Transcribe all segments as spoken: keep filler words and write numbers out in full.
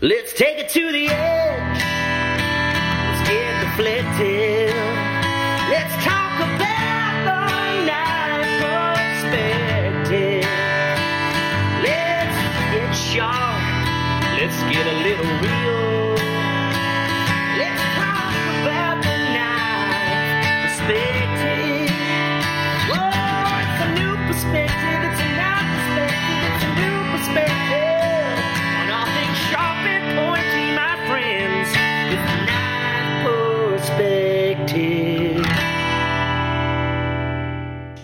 Let's take it to the edge. Let's get deflected. Let's talk about the knife perspective. Let's get sharp. Let's get a little real. Let's talk about the knife perspective. Oh, it's a new perspective. It's a knife perspective. It's a new perspective.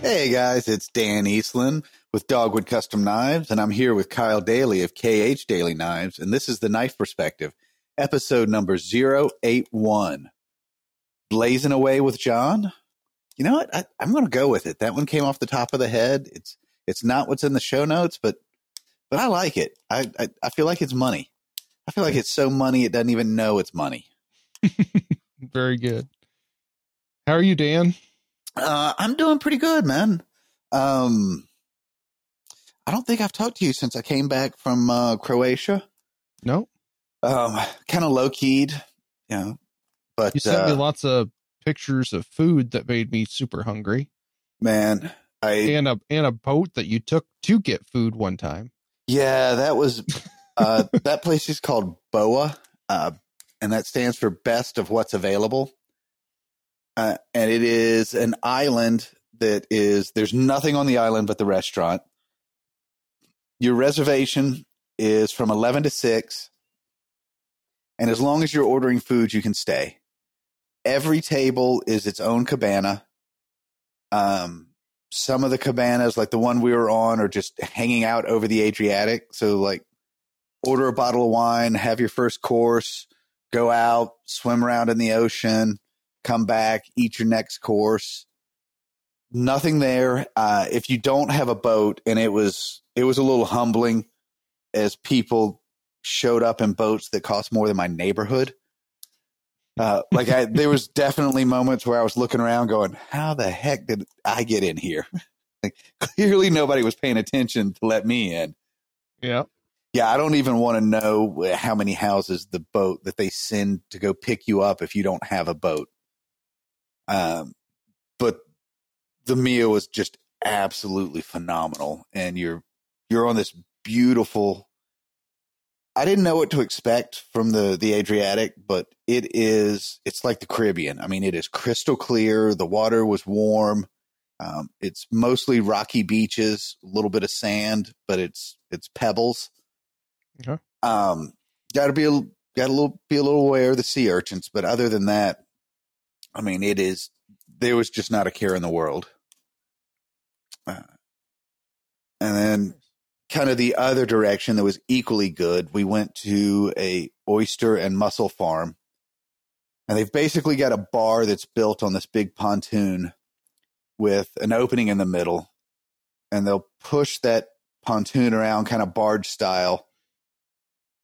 Hey guys, it's Dan Eastland with Dogwood Custom Knives, and I'm here with Kyle Daly of K H Daly Knives, and this is the Knife Perspective, episode number zero eighty-one. Blazing away with John. You know what? I, I'm going to go with it. That one came off the top of the head. It's it's not what's in the show notes, but but I like it. I I, I feel like it's money. I feel like it's so money it doesn't even know it's money. Very good. How are you, Dan? Uh, I'm doing pretty good, man. Um, I don't think I've talked to you since I came back from uh, Croatia. No. Um, kind of low-keyed, you know. But, you sent uh, me lots of pictures of food that made me super hungry. Man. I and a, and a boat that you took to get food one time. Yeah, that was... Uh, that place is called Boa, uh, and that stands for Best of What's Available. Uh, and it is an island that is, there's nothing on the island but the restaurant. Your reservation is from eleven to six. And as long as you're ordering food, you can stay. Every table is its own cabana. Um, some of the cabanas, like the one we were on, are just hanging out over the Adriatic. So, like, order a bottle of wine, have your first course, go out, swim around in the ocean, come back, eat your next course. Nothing there. Uh, if you don't have a boat, and it was it was a little humbling as people showed up in boats that cost more than my neighborhood. Uh, like I, there was definitely moments where I was looking around going, how the heck did I get in here? Like, clearly nobody was paying attention to let me in. Yeah. Yeah, I don't even want to know how many houses the boat that they send to go pick you up if you don't have a boat. Um, but the meal was just absolutely phenomenal, and you're you're on this beautiful. I didn't know what to expect from the the Adriatic, but it is it's like the Caribbean. I mean, it is crystal clear. The water was warm. Um, it's mostly rocky beaches, a little bit of sand, but it's it's pebbles. Uh-huh. Um, gotta be, a, gotta little, be a little aware of the sea urchins, but other than that, I mean, it is, there was just not a care in the world. Uh, and then kind of the other direction that was equally good, we went to a oyster and mussel farm, and they've basically got a bar that's built on this big pontoon with an opening in the middle, and they'll push that pontoon around kind of barge style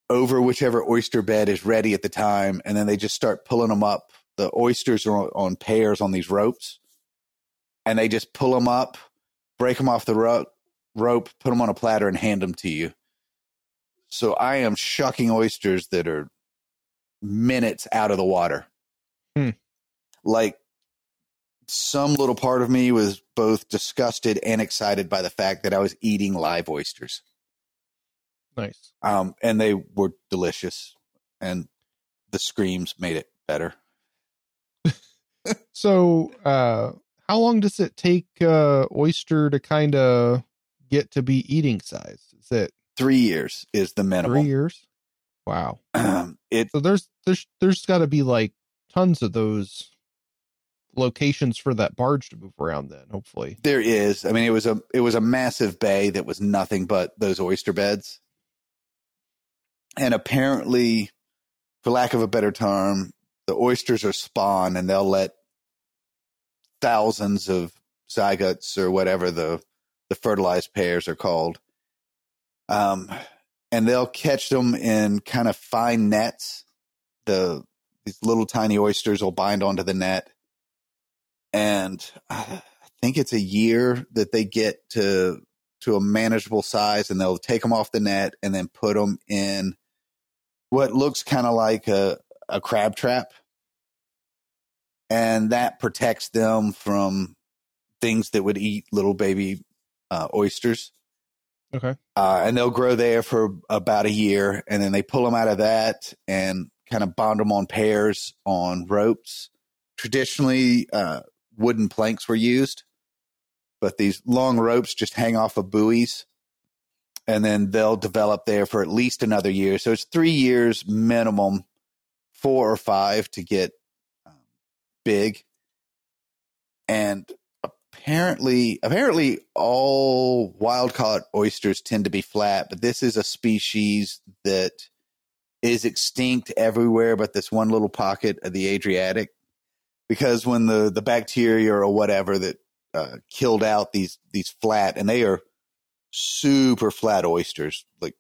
over whichever oyster bed is ready at the time, and then they just start pulling them up. The oysters are on, on pairs on these ropes, and they just pull them up, break them off the ro- rope, put them on a platter, and hand them to you. So I am shucking oysters that are minutes out of the water. Hmm. Like, some little part of me was both disgusted and excited by the fact that I was eating live oysters. Nice. Um, and they were delicious, and the screams made it better. So, uh, how long does it take, uh, oyster to kind of get to be eating size? Is it three years is the minimum? Three years. Wow. Um, it, so there's, there's, there's gotta be like tons of those locations for that barge to move around then, hopefully. There is. I mean, it was a, it was a massive bay that was nothing but those oyster beds. And apparently, for lack of a better term, the oysters are spawn, and they'll let thousands of zygotes or whatever the, the fertilized pairs are called. Um, and they'll catch them in kind of fine nets. The these little tiny oysters will bind onto the net. And I think it's a year that they get to, to a manageable size, and they'll take them off the net and then put them in what looks kind of like a, a crab trap. And that protects them from things that would eat little baby uh, oysters. Okay. Uh, and they'll grow there for about a year, and then they pull them out of that and kind of bond them on pairs on ropes. Traditionally, uh, wooden planks were used, but these long ropes just hang off of buoys, and then they'll develop there for at least another year. So it's three years minimum, four or five to get um, big. And Apparently, apparently, all wild-caught oysters tend to be flat, but this is a species that is extinct everywhere but this one little pocket of the Adriatic, because when the, the bacteria or whatever that uh, killed out these, these flat, and they are super flat oysters. Like,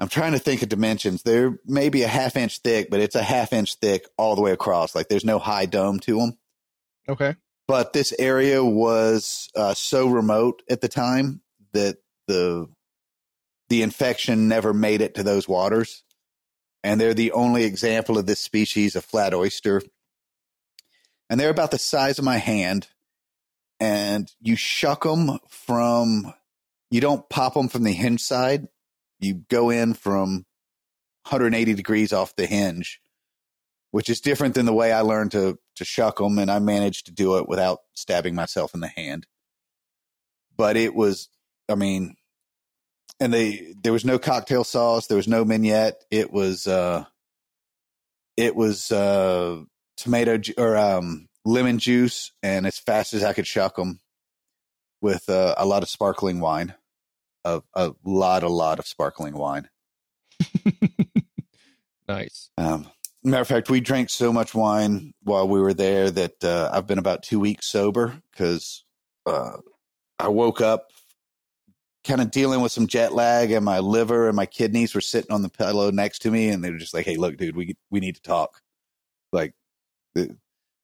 I'm trying to think of dimensions. They're maybe a half-inch thick, but it's a half-inch thick all the way across. Like, there's no high dome to them. Okay. But this area was uh, so remote at the time that the the infection never made it to those waters. And they're the only example of this species of flat oyster. And they're about the size of my hand. And you shuck them from, you don't pop them from the hinge side. You go in from one hundred eighty degrees off the hinge, which is different than the way I learned to, to shuck them, and I managed to do it without stabbing myself in the hand. But it was, I mean, and they there was no cocktail sauce, there was no mignonette. It was, uh, it was uh, tomato ju- or um, lemon juice, and as fast as I could shuck them with uh, a lot of sparkling wine, a, a lot, a lot of sparkling wine. Nice. Um. Matter of fact, we drank so much wine while we were there that uh, I've been about two weeks sober because uh, I woke up kind of dealing with some jet lag, and my liver and my kidneys were sitting on the pillow next to me, and they were just like, hey, look, dude, we we need to talk. Like,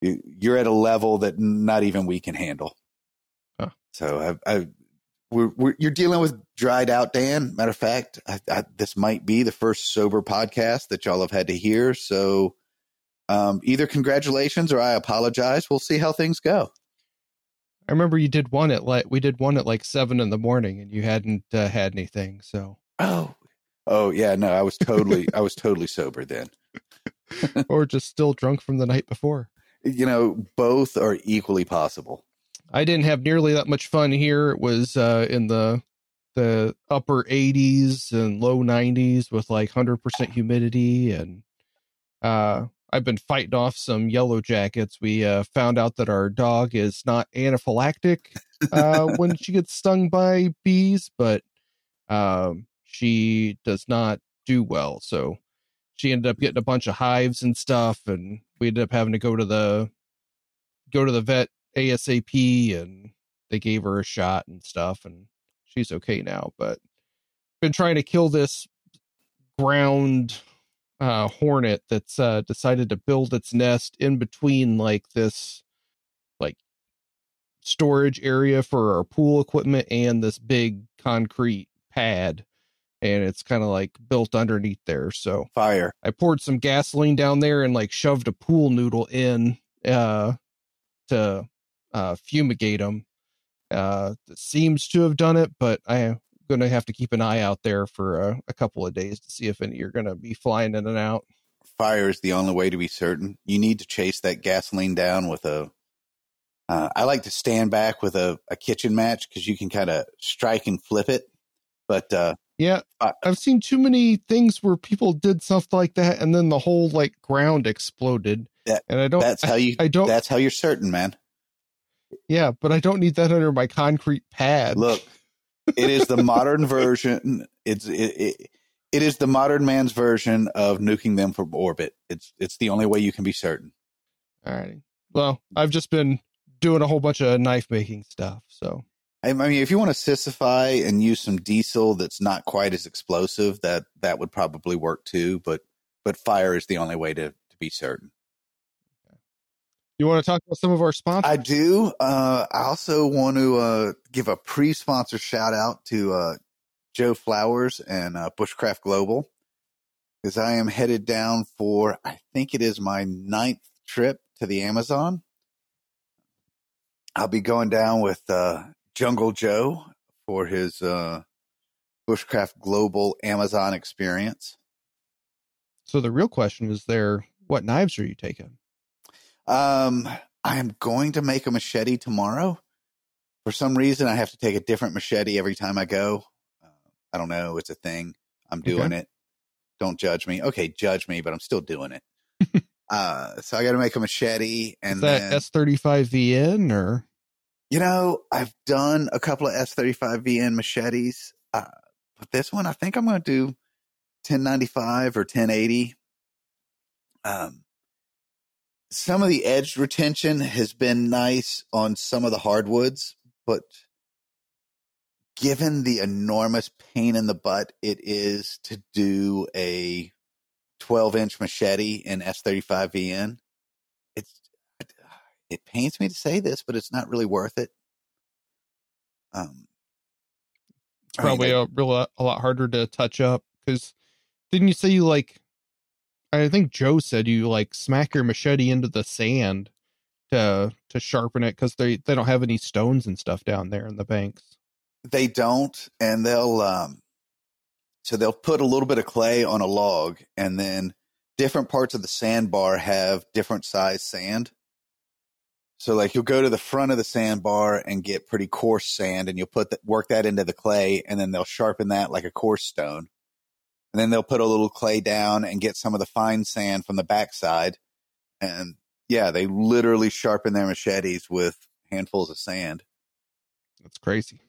you're at a level that not even we can handle. Huh. So I've, I've, we're, we're, you're dealing with dried out, Dan. Matter of fact, I, I, this might be the first sober podcast that y'all have had to hear. So um, either congratulations or I apologize. We'll see how things go. I remember you did one at like, we did one at like seven in the morning and you hadn't uh, had anything. So, Oh, Oh yeah, no, I was totally, I was totally sober then. Or just still drunk from the night before. You know, both are equally possible. I didn't have nearly that much fun here. It was uh, in the the upper eighties and low nineties with like one hundred percent humidity. And uh, I've been fighting off some yellow jackets. We uh, found out that our dog is not anaphylactic uh, when she gets stung by bees, but um, she does not do well. So she ended up getting a bunch of hives and stuff. And we ended up having to go to the go to the vet ASAP, and they gave her a shot and stuff, and she's okay now. But been trying to kill this ground uh hornet that's uh decided to build its nest in between like this like storage area for our pool equipment and this big concrete pad, and it's kind of like built underneath there. So fire I poured some gasoline down there and like shoved a pool noodle in uh to Uh, fumigate them. Uh, seems to have done it, but I'm going to have to keep an eye out there for a, a couple of days to see if any are going to be flying in and out. Fire is the only way to be certain. You need to chase that gasoline down with a. Uh, I like to stand back with a, a kitchen match because you can kind of strike and flip it. But uh, yeah, I, I've seen too many things where people did stuff like that, and then the whole like ground exploded. That, and I don't. That's how you. I, I don't. That's how you're certain, man. Yeah, but I don't need that under my concrete pad. Look, it is the modern version. It's it, it it is the modern man's version of nuking them from orbit. It's it's the only way you can be certain. All right. Well, I've just been doing a whole bunch of knife making stuff. So I mean, if you want to sissify and use some diesel that's not quite as explosive, that that would probably work too. But but fire is the only way to, to be certain. You want to talk about some of our sponsors? I do. Uh, I also want to uh, give a pre-sponsor shout out to uh, Joe Flowers and uh, Bushcraft Global. is I am headed down for, I think it is my ninth trip to the Amazon. I'll be going down with uh, Jungle Joe for his uh, Bushcraft Global Amazon experience. So the real question is there, what knives are you taking? Um, I am going to make a machete tomorrow. For some reason, I have to take a different machete every time I go. Uh, I don't know. It's a thing. I'm doing okay. It. Don't judge me. Okay, judge me, but I'm still doing it. Uh, so I got to make a machete. And is that then, S thirty-five V N or? You know, I've done a couple of S thirty-five V N machetes, uh, but this one, I think I'm going to do ten ninety-five or ten eighty. Um, some of the edge retention has been nice on some of the hardwoods, but given the enormous pain in the butt it is to do a twelve inch machete in S thirty-five V N, it's, it pains me to say this, but it's not really worth it. Um, it's probably I mean, a real a lot harder to touch up because didn't you say you like, I think Joe said you like smack your machete into the sand to to sharpen it because they, they don't have any stones and stuff down there in the banks. They don't, and they'll um, so they'll put a little bit of clay on a log, and then different parts of the sandbar have different size sand. So, like, you'll go to the front of the sandbar and get pretty coarse sand, and you'll put the, work that into the clay, and then they'll sharpen that like a coarse stone. And then they'll put a little clay down and get some of the fine sand from the backside. And yeah, they literally sharpen their machetes with handfuls of sand. That's crazy.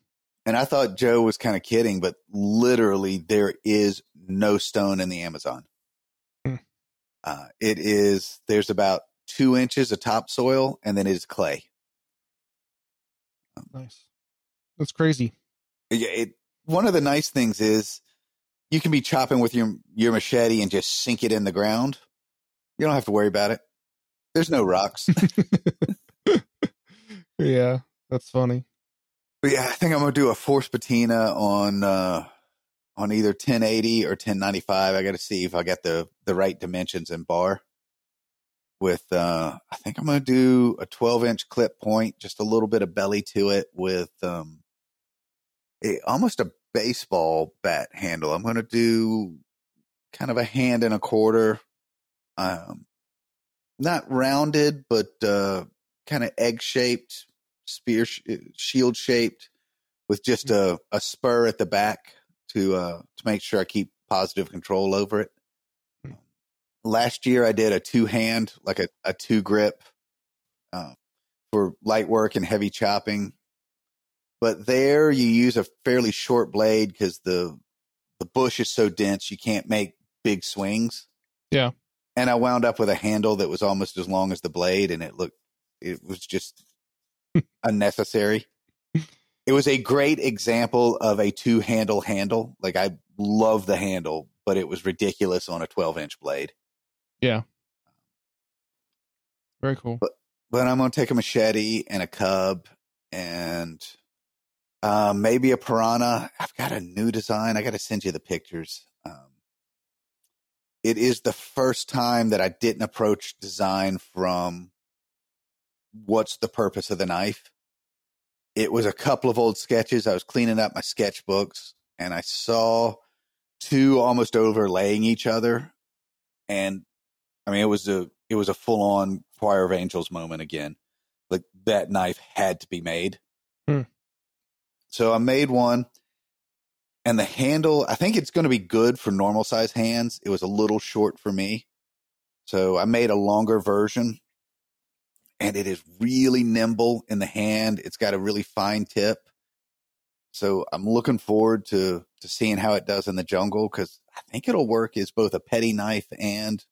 And I thought Joe was kind of kidding, but literally there is no stone in the Amazon. Hmm. Uh, it is, there's about two inches of topsoil and then it is clay. Nice. That's crazy. Yeah. It, one of the nice things is you can be chopping with your, your machete and just sink it in the ground. You don't have to worry about it. There's no rocks. Yeah. That's funny. But yeah, I think I'm going to do a force patina on uh, on either ten eighty or ten ninety-five. I got to see if I got the, the right dimensions in bar. With uh, I think I'm going to do a twelve inch clip point, just a little bit of belly to it with um, a, almost a baseball bat handle. I'm going to do kind of a hand and a quarter, um, not rounded, but uh, kind of egg shaped. Spear sh- shield shaped with just a, a spur at the back to uh to make sure I keep positive control over it. Last year I did a two hand, like a, a two grip uh, for light work and heavy chopping. But there you use a fairly short blade because the the bush is so dense you can't make big swings. Yeah. And I wound up with a handle that was almost as long as the blade, and it looked it was just unnecessary. It was a great example of a two handle handle. Like, I love the handle, but it was ridiculous on a twelve inch blade. Yeah. Very cool. But, but I'm going to take a machete and a cub and uh, maybe a piranha. I've got a new design. I got to send you the pictures. Um, it is the first time that I didn't approach design from what's the purpose of the knife. It was a couple of old sketches. I was cleaning up my sketchbooks and I saw two almost overlaying each other. And I mean, it was a, it was a full on Choir of Angels moment again. Like, that knife had to be made. Hmm. So I made one, and the handle, I think it's going to be good for normal size hands. It was a little short for me. So I made a longer version. And it is really nimble in the hand. It's got a really fine tip. So I'm looking forward to, to seeing how it does in the jungle, because I think it'll work as both a petty knife and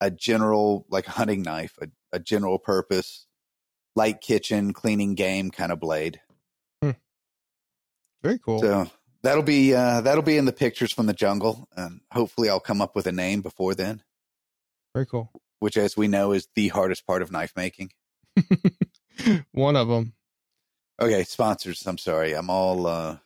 a general, like, hunting knife, a, a general purpose, light kitchen, cleaning game kind of blade. Hmm. Very cool. So that'll be, uh, that'll be in the pictures from the jungle. And hopefully I'll come up with a name before then. Very cool. Which, as we know, is the hardest part of knife making. One of them. Okay, sponsors. I'm sorry. I'm all, uh,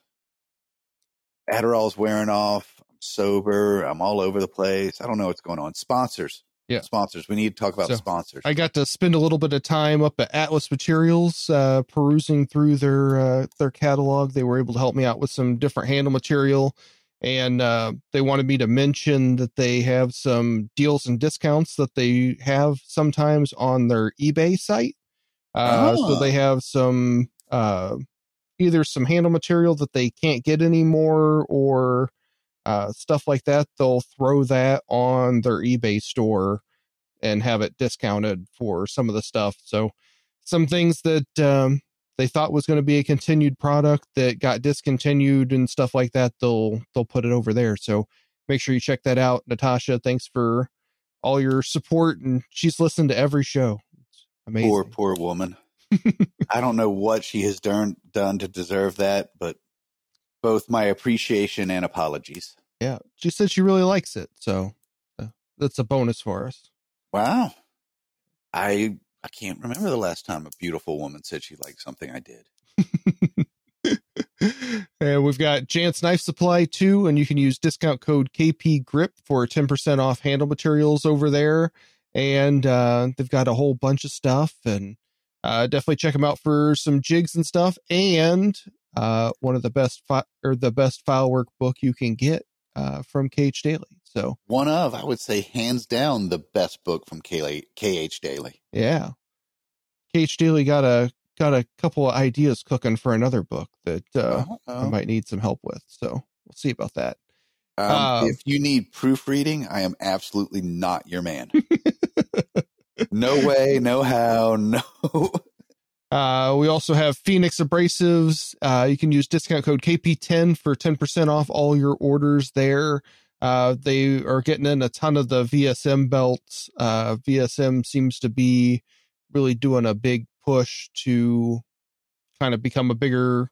Adderall's wearing off. I'm sober. I'm all over the place. I don't know what's going on. Sponsors. Yeah. Sponsors. We need to talk about so, sponsors. I got to spend a little bit of time up at Atlas Materials, uh, perusing through their, uh, their catalog. They were able to help me out with some different handle material, and uh, they wanted me to mention that they have some deals and discounts that they have sometimes on their eBay site. Uh, oh. So they have some, uh, either some handle material that they can't get anymore, or uh, stuff like that. They'll throw that on their eBay store and have it discounted for some of the stuff. So some things that um, they thought was going to be a continued product that got discontinued and stuff like that, they'll, they'll put it over there. So make sure you check that out. Natasha, thanks for all your support. And she's listened to every show. Amazing. Poor, poor woman. I don't know what she has done, done to deserve that, but both my appreciation and apologies. Yeah. She said she really likes it. So uh, that's a bonus for us. Wow. I, I can't remember the last time a beautiful woman said she liked something I did. And we've got Jantz Knife Supply too, and you can use discount code K P Grip for ten percent off handle materials over there. And uh, they've got a whole bunch of stuff, and uh, definitely check them out for some jigs and stuff. And uh, one of the best fi- or the best file work book you can get uh, from K H Daly. So one of, I would say, hands down, the best book from K H Daly. Yeah, K H Daly got a got a couple of ideas cooking for another book that uh, I might need some help with. So we'll see about that. Um, um, if you need proofreading, I am absolutely not your man. No way, no how, no. Uh, we also have Phoenix Abrasives. Uh, you can use discount code K P ten for ten percent off all your orders there. Uh, they are getting in a ton of the V S M belts. Uh, V S M seems to be really doing a big push to kind of become a bigger,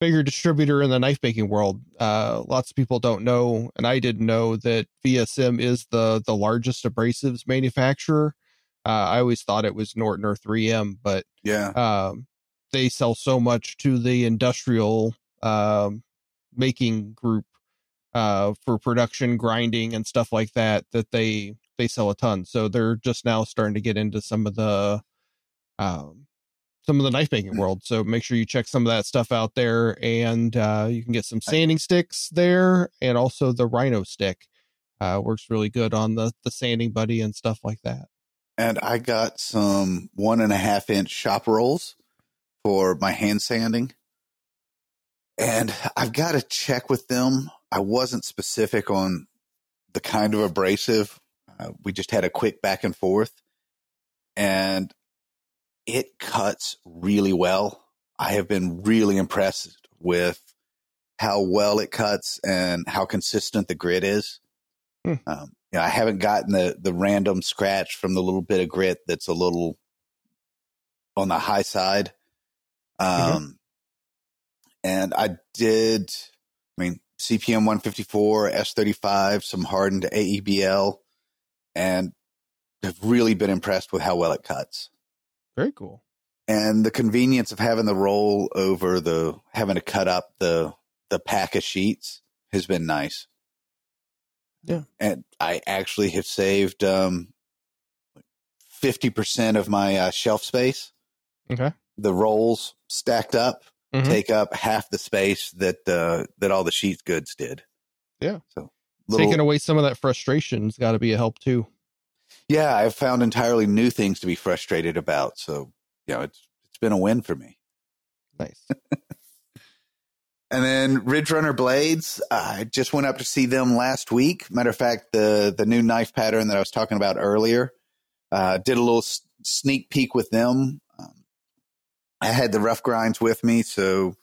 bigger distributor in the knife making world. Uh, lots of people don't know, and I didn't know, that V S M is the, the largest abrasives manufacturer. Uh, I always thought it was Norton or three M, but yeah, um, they sell so much to the industrial um, making group uh, for production, grinding, and stuff like that, that they they sell a ton. So they're just now starting to get into some of the um, some of the knife making world. So make sure you check some of that stuff out there, and uh, you can get some sanding sticks there, and also the Rhino Stick uh, works really good on the the sanding buddy and stuff like that. And I got some one and a half inch shop rolls for my hand sanding, and I've got to check with them. I wasn't specific on the kind of abrasive. Uh, we just had a quick back and forth, and it cuts really well. I have been really impressed with how well it cuts and how consistent the grit is. Hmm. Um, You know, I haven't gotten the, the random scratch from the little bit of grit that's a little on the high side. Um, mm-hmm. And I did, I mean, C P M one fifty-four, S thirty-five, some hardened A E B L, and have really been impressed with how well it cuts. Very cool. And the convenience of having the roll over the, having to cut up the, the pack of sheets has been nice. Yeah. And I actually have saved um, fifty percent of my uh, shelf space. Okay. The rolls stacked up mm-hmm. take up half the space that uh, that all the sheets goods did. Yeah. So little, taking away some of that frustration has got to be a help too. Yeah. I've found entirely new things to be frustrated about. So, you know, it's it's been a win for me. Nice. And then Ridge Runner Blades, I just went up to see them last week. Matter of fact, the the new knife pattern that I was talking about earlier, uh, did a little s- sneak peek with them. Um, I had the rough grinds with me, so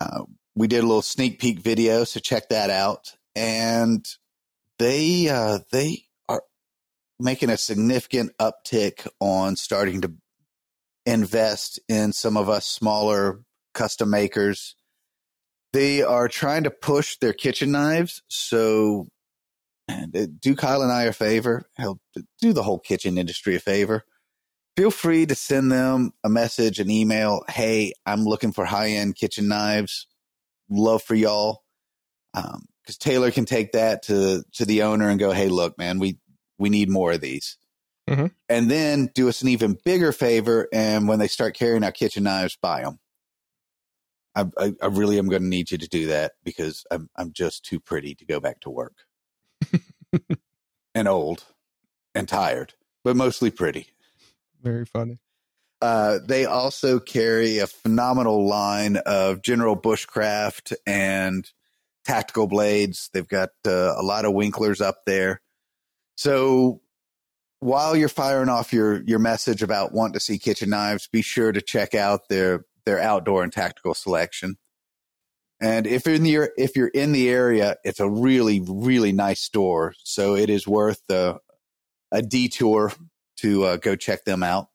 uh, we did a little sneak peek video, so check that out. And they uh, they are making a significant uptick on starting to invest in some of us smaller custom makers. They are trying to push their kitchen knives, so do Kyle and I a favor. Help do the whole kitchen industry a favor. Feel free to send them a message, an email. Hey, I'm looking for high-end kitchen knives. Love for y'all. Um, because Taylor can take that to to the owner and go, hey, look, man, we we need more of these. Mm-hmm. And then do us an even bigger favor, and when they start carrying our kitchen knives, buy them. I, I, I really am going to need you to do that because I'm I'm just too pretty to go back to work. And old and tired, but mostly pretty. Very funny. Uh, they also carry a phenomenal line of general bushcraft and tactical blades. They've got uh, a lot of Winklers up there. So while you're firing off your, your message about want to see kitchen knives, be sure to check out their, their outdoor and tactical selection. And if you're in the, if you're in the area, it's a really, really nice store. So it is worth a, a detour to uh, go check them out.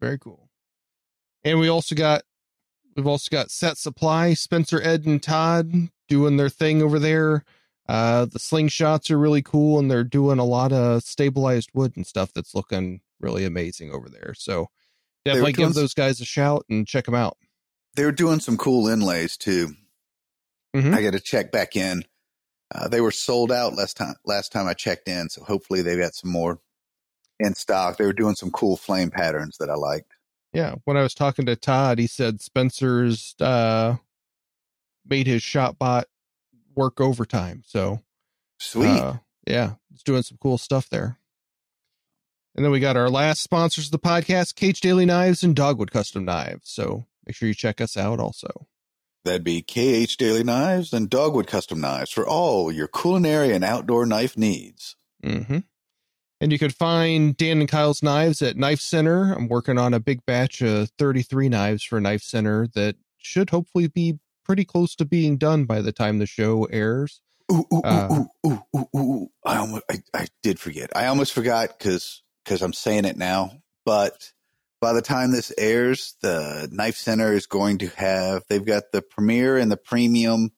Very cool. And we also got, we've also got Set Supply, Spencer, Ed, and Todd doing their thing over there. Uh, the slingshots are really cool, and they're doing a lot of stabilized wood and stuff that's looking really amazing over there. So definitely give those guys a shout and check them out. They're doing some cool inlays too. Mm-hmm. I got to check back in. Uh, they were sold out last time, last time I checked in. So hopefully they've got some more in stock. They were doing some cool flame patterns that I liked. Yeah. When I was talking to Todd, he said Spencer's uh, made his ShotBot work overtime. So sweet. Uh, yeah. It's doing some cool stuff there. And then we got our last sponsors of the podcast, K H Daly Knives and Dogwood Custom Knives. So make sure you check us out also. That'd be K H Daly Knives and Dogwood Custom Knives for all your culinary and outdoor knife needs. Mm-hmm. And you can find Dan and Kyle's knives at Knife Center. I'm working on a big batch of thirty-three knives for Knife Center that should hopefully be pretty close to being done by the time the show airs. Ooh, ooh, uh, ooh, ooh, ooh, ooh. I, almost, I, I did forget. I almost forgot because because I'm saying it now. But by the time this airs, the Knife Center is going to have, they've got the Premier and the Premium,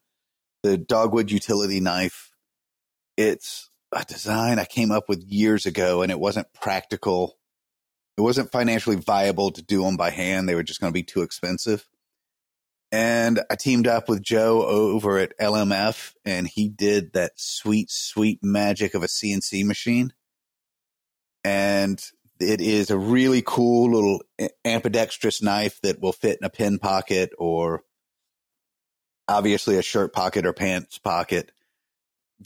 the Dogwood Utility Knife. It's a design I came up with years ago, and it wasn't practical. It wasn't financially viable to do them by hand. They were just going to be too expensive. And I teamed up with Joe over at L M F, and he did that sweet, sweet magic of a C N C machine. And it is a really cool little ambidextrous knife that will fit in a pin pocket or obviously a shirt pocket or pants pocket.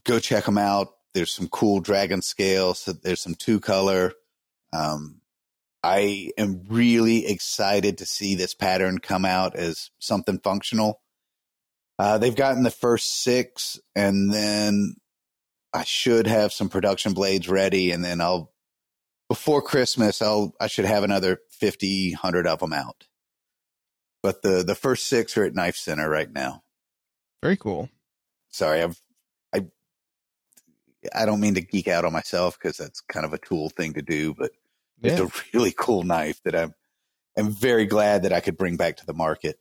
Go check them out. There's some cool dragon scales. So there's some two color. Um, I am really excited to see this pattern come out as something functional. Uh, they've gotten the first six, and then I should have some production blades ready. And then I'll, before Christmas, I'll, I should have another fifty, one hundred of them out. But the, the first six are at Knife Center right now. Very cool. Sorry. I've, I, I don't mean to geek out on myself because that's kind of a cool thing to do, but yeah. It's a really cool knife that I'm, I'm very glad that I could bring back to the market.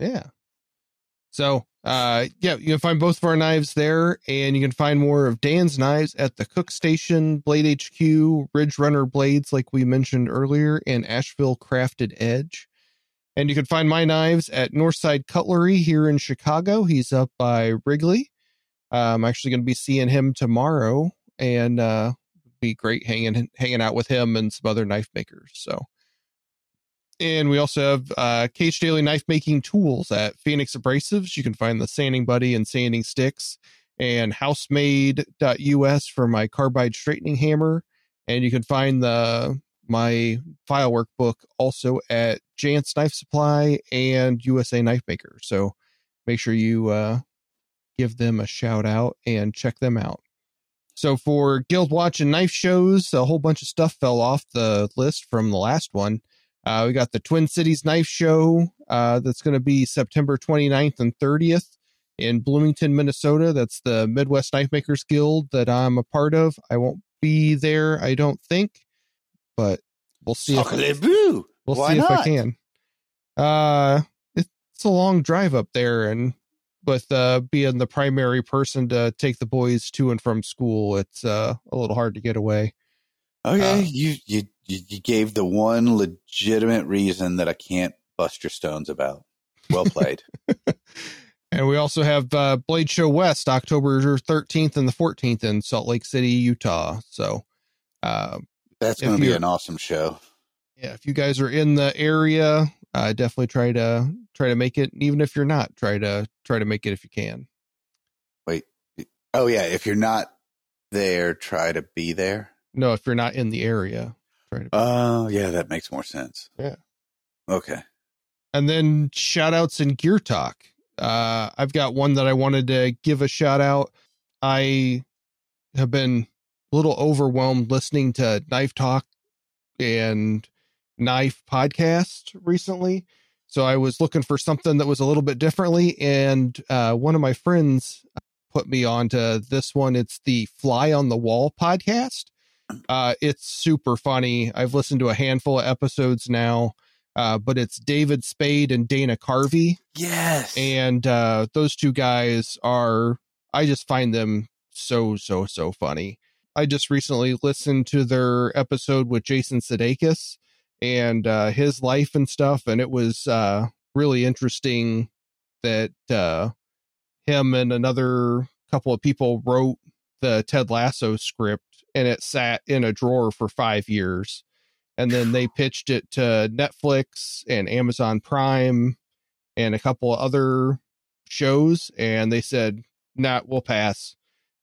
Yeah. So, uh, yeah, you can find both of our knives there, and you can find more of Dan's knives at the Cook Station, Blade H Q, Ridge Runner Blades, like we mentioned earlier, and Asheville Crafted Edge. And you can find my knives at Northside Cutlery here in Chicago. He's up by Wrigley. Uh, I'm actually going to be seeing him tomorrow, and uh, it'd be great hanging hanging out with him and some other knife makers. So, and we also have uh, K H Daly Knife Making Tools at Phoenix Abrasives. You can find the Sanding Buddy and Sanding Sticks, and Housemade dot U S for my carbide straightening hammer. And you can find the my file workbook also at Jantz Knife Supply and U S A Knife Maker. So make sure you Uh, give them a shout out and check them out. So for Guild Watch and Knife Shows, a whole bunch of stuff fell off the list from the last one. Uh, we got the Twin Cities Knife Show uh, that's going to be September twenty-ninth and thirtieth in Bloomington, Minnesota. That's the Midwest Knife Makers Guild that I'm a part of. I won't be there, I don't think, but we'll see. If I, we'll Why see not? if I can. Uh, it's a long drive up there, and with uh, being the primary person to take the boys to and from school, it's uh, a little hard to get away. Okay, uh, you, you you gave the one legitimate reason that I can't bust your stones about. Well played. And we also have uh, Blade Show West, October thirteenth and the fourteenth in Salt Lake City, Utah. So uh, that's going to be an awesome show. Yeah, if you guys are in the area, uh, definitely try to try to make it. Even if you're not, try to try to make it if you can. Wait. Oh, yeah. If you're not there, try to be there. No, if you're not in the area. Try to be oh, there. Yeah. That makes more sense. Yeah. Okay. And then shout outs and gear talk. Uh, I've got one that I wanted to give a shout out. I have been a little overwhelmed listening to Knife Talk and Knife Podcast recently. So I was looking for something that was a little bit differently. And uh, one of my friends put me onto this one. It's the Fly on the Wall podcast. Uh, it's super funny. I've listened to a handful of episodes now. Uh, but it's David Spade and Dana Carvey. Yes. And uh, those two guys are, I just find them so, so, so funny. I just recently listened to their episode with Jason Sudeikis and uh, his life and stuff. And it was uh, really interesting that uh, him and another couple of people wrote the Ted Lasso script, and it sat in a drawer for five years. And then they pitched it to Netflix and Amazon Prime and a couple of other shows. And they said, nah, we'll pass.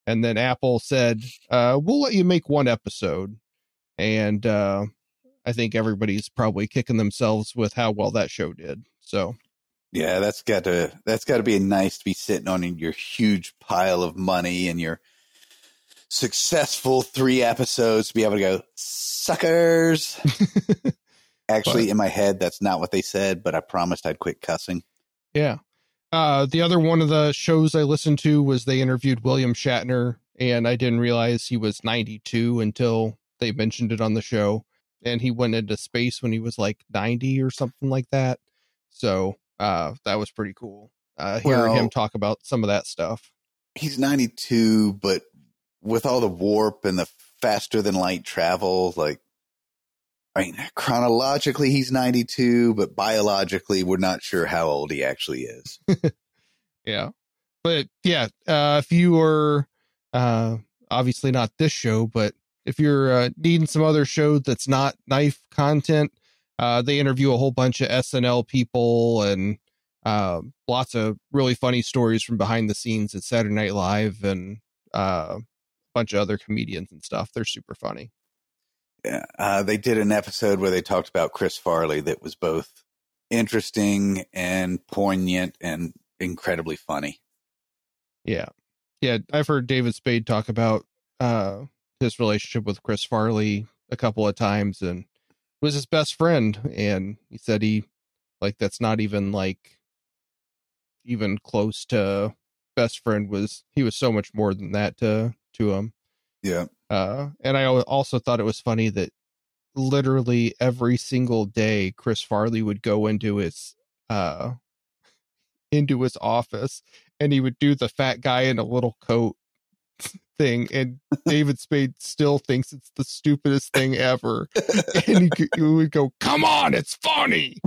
And then Apple said, uh, we'll let you make one episode. And uh, I think everybody's probably kicking themselves with how well that show did. So, yeah, that's got to that's got to be nice to be sitting on your huge pile of money and your successful three episodes to be able to go, suckers. Actually, but in my head, that's not what they said, but I promised I'd quit cussing. Yeah. Uh, the other one of the shows I listened to was they interviewed William Shatner, and I didn't realize he was ninety-two until they mentioned it on the show. And he went into space when he was like ninety or something like that. So uh, that was pretty cool. Uh, hearing well, him talk about some of that stuff. He's ninety-two, but with all the warp and the faster than light travel, like, I mean, chronologically he's ninety-two, but biologically we're not sure how old he actually is. Yeah. But yeah, uh, if you are, uh, obviously not this show, but if you're uh, needing some other show that's not knife content, uh, they interview a whole bunch of S N L people and, uh, lots of really funny stories from behind the scenes at Saturday Night Live and, uh, bunch of other comedians and stuff. They're super funny. Yeah. Uh, they did an episode where they talked about Chris Farley that was both interesting and poignant and incredibly funny. Yeah. Yeah. I've heard David Spade talk about uh, his relationship with Chris Farley a couple of times, and was his best friend. And he said he, like, that's not even like even close to best friend. Was, he was so much more than that to, to him. Yeah. Uh, and I also thought it was funny that literally every single day Chris Farley would go into his uh into his office, and he would do the fat guy in a little coat thing, and David Spade still thinks it's the stupidest thing ever. And he, he would go, come on, it's funny.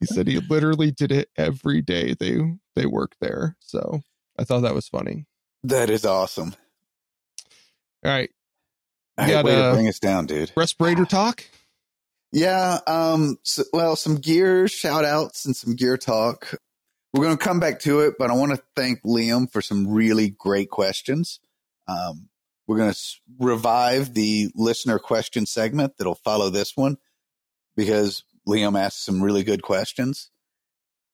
He said he literally did it every day they they worked there. So I thought that was funny. That is awesome. All right. You got, way uh, to bring us down, dude. Respirator talk? Yeah. Um. So, well, some gear shout outs and some gear talk. We're going to come back to it, but I want to thank Liam for some really great questions. Um, we're going to s- revive the listener question segment that'll follow this one, because Liam asked some really good questions.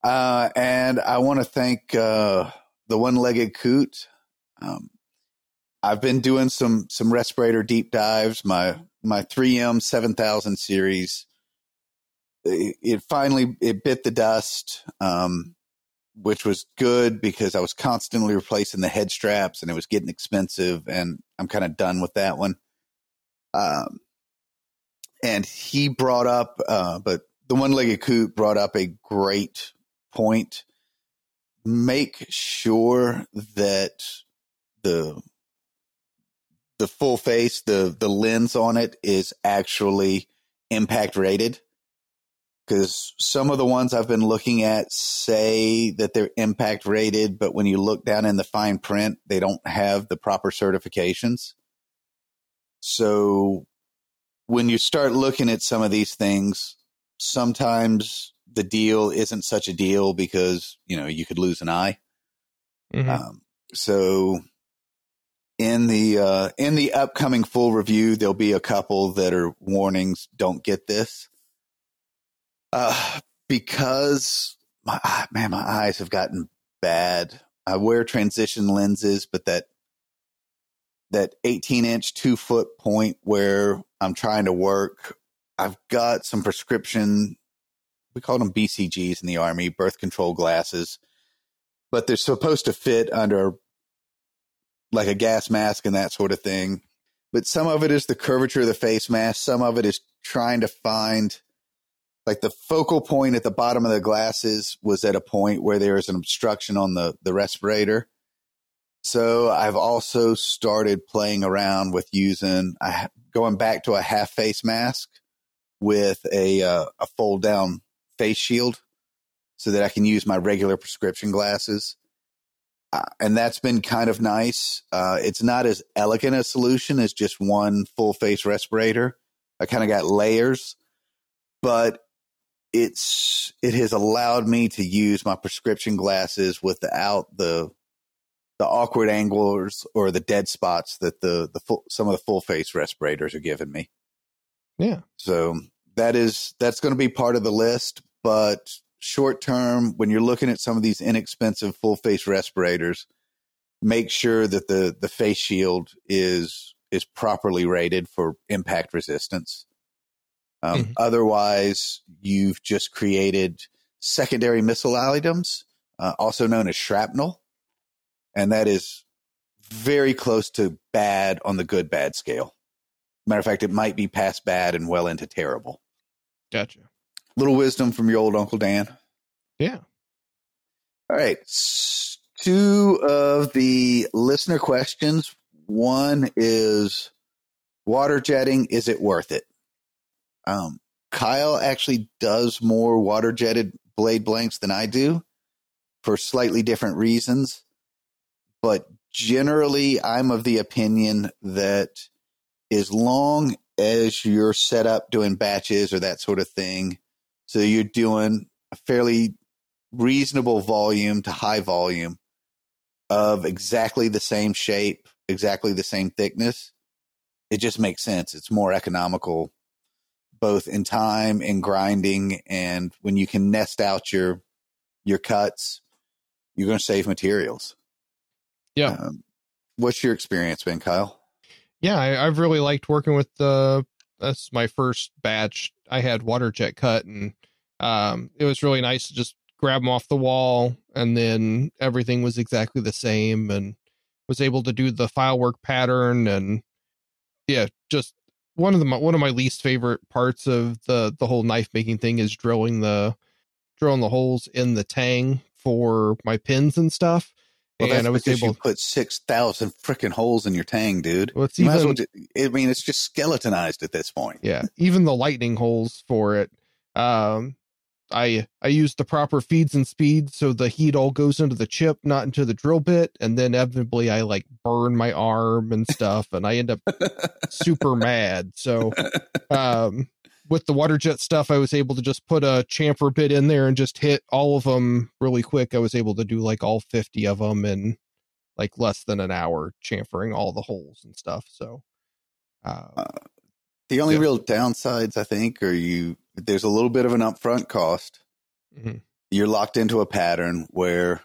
Uh, and I want to thank... Uh, The One-Legged Coot. Um, I've been doing some some respirator deep dives. My my three M seven thousand series. It, it finally it bit the dust, um, which was good because I was constantly replacing the head straps and it was getting expensive, and I'm kind of done with that one. Um, and he brought up, uh, but the One-Legged Coot brought up a great point. Make sure that the the full face, the the lens on it is actually impact rated, because some of the ones I've been looking at say that they're impact rated, but when you look down in the fine print, they don't have the proper certifications. So when you start looking at some of these things, sometimes the deal isn't such a deal because, you know, you could lose an eye. Mm-hmm. Um, so in the, uh, in the upcoming full review, there'll be a couple that are warnings. Don't get this, uh, because my, man, my eyes have gotten bad. I wear transition lenses, but that, that eighteen inch two foot point where I'm trying to work, I've got some prescription, we call them B C Gs in the Army, birth control glasses, but they're supposed to fit under like a gas mask and that sort of thing. But some of it is the curvature of the face mask. Some of it is trying to find, like, the focal point at the bottom of the glasses was at a point where there is an obstruction on the, the respirator. So I've also started playing around with using, I, going back to a half face mask with a uh, a fold down face shield so that I can use my regular prescription glasses. Uh, and that's been kind of nice. Uh, it's not as elegant a solution as just one full face respirator. I kind of got layers, but it's it has allowed me to use my prescription glasses without the the awkward angles or the dead spots that the the full, some of the full face respirators are giving me. Yeah. So that is, that's going to be part of the list, but short term, when you're looking at some of these inexpensive full face respirators, make sure that the, the face shield is, is properly rated for impact resistance. Um, mm-hmm. Otherwise you've just created secondary missile items, uh, also known as shrapnel. And that is very close to bad on the good, bad scale. Matter of fact, it might be past bad and well into terrible. Gotcha. Little wisdom from your old Uncle Dan. Yeah. All right. Two of the listener questions. One is water jetting. Is it worth it? Um, Kyle actually does more water jetted blade blanks than I do for slightly different reasons. But generally, I'm of the opinion that as long as you're set up doing batches or that sort of thing, so you're doing a fairly reasonable volume to high volume of exactly the same shape, exactly the same thickness, it just makes sense. It's more economical, both in time and grinding, and when you can nest out your your cuts, you're going to save materials. Yeah. Um, what's your experience been, Kyle? Yeah, I, I've really liked working with the, that's my first batch. I had water jet cut, and um, it was really nice to just grab them off the wall. And then everything was exactly the same, and was able to do the file work pattern. And yeah, just one of the, one of my least favorite parts of the, the whole knife making thing is drilling the, drilling the holes in the tang for my pins and stuff. Well, that's and I was because able to put six thousand freaking holes in your tang, dude. Well, it's even, well just, I mean, it's just skeletonized at this point. Yeah. Even the lightning holes for it. Um, I, I used the proper feeds and speeds, so the heat all goes into the chip, not into the drill bit. And then inevitably I like burn my arm and stuff, and I end up super mad. So, um, with the water jet stuff, I was able to just put a chamfer bit in there and just hit all of them really quick. I was able to do like all fifty of them in like less than an hour, chamfering all the holes and stuff. So uh, uh, the only yeah. real downsides, I think, are you, there's a little bit of an upfront cost. Mm-hmm. You're locked into a pattern where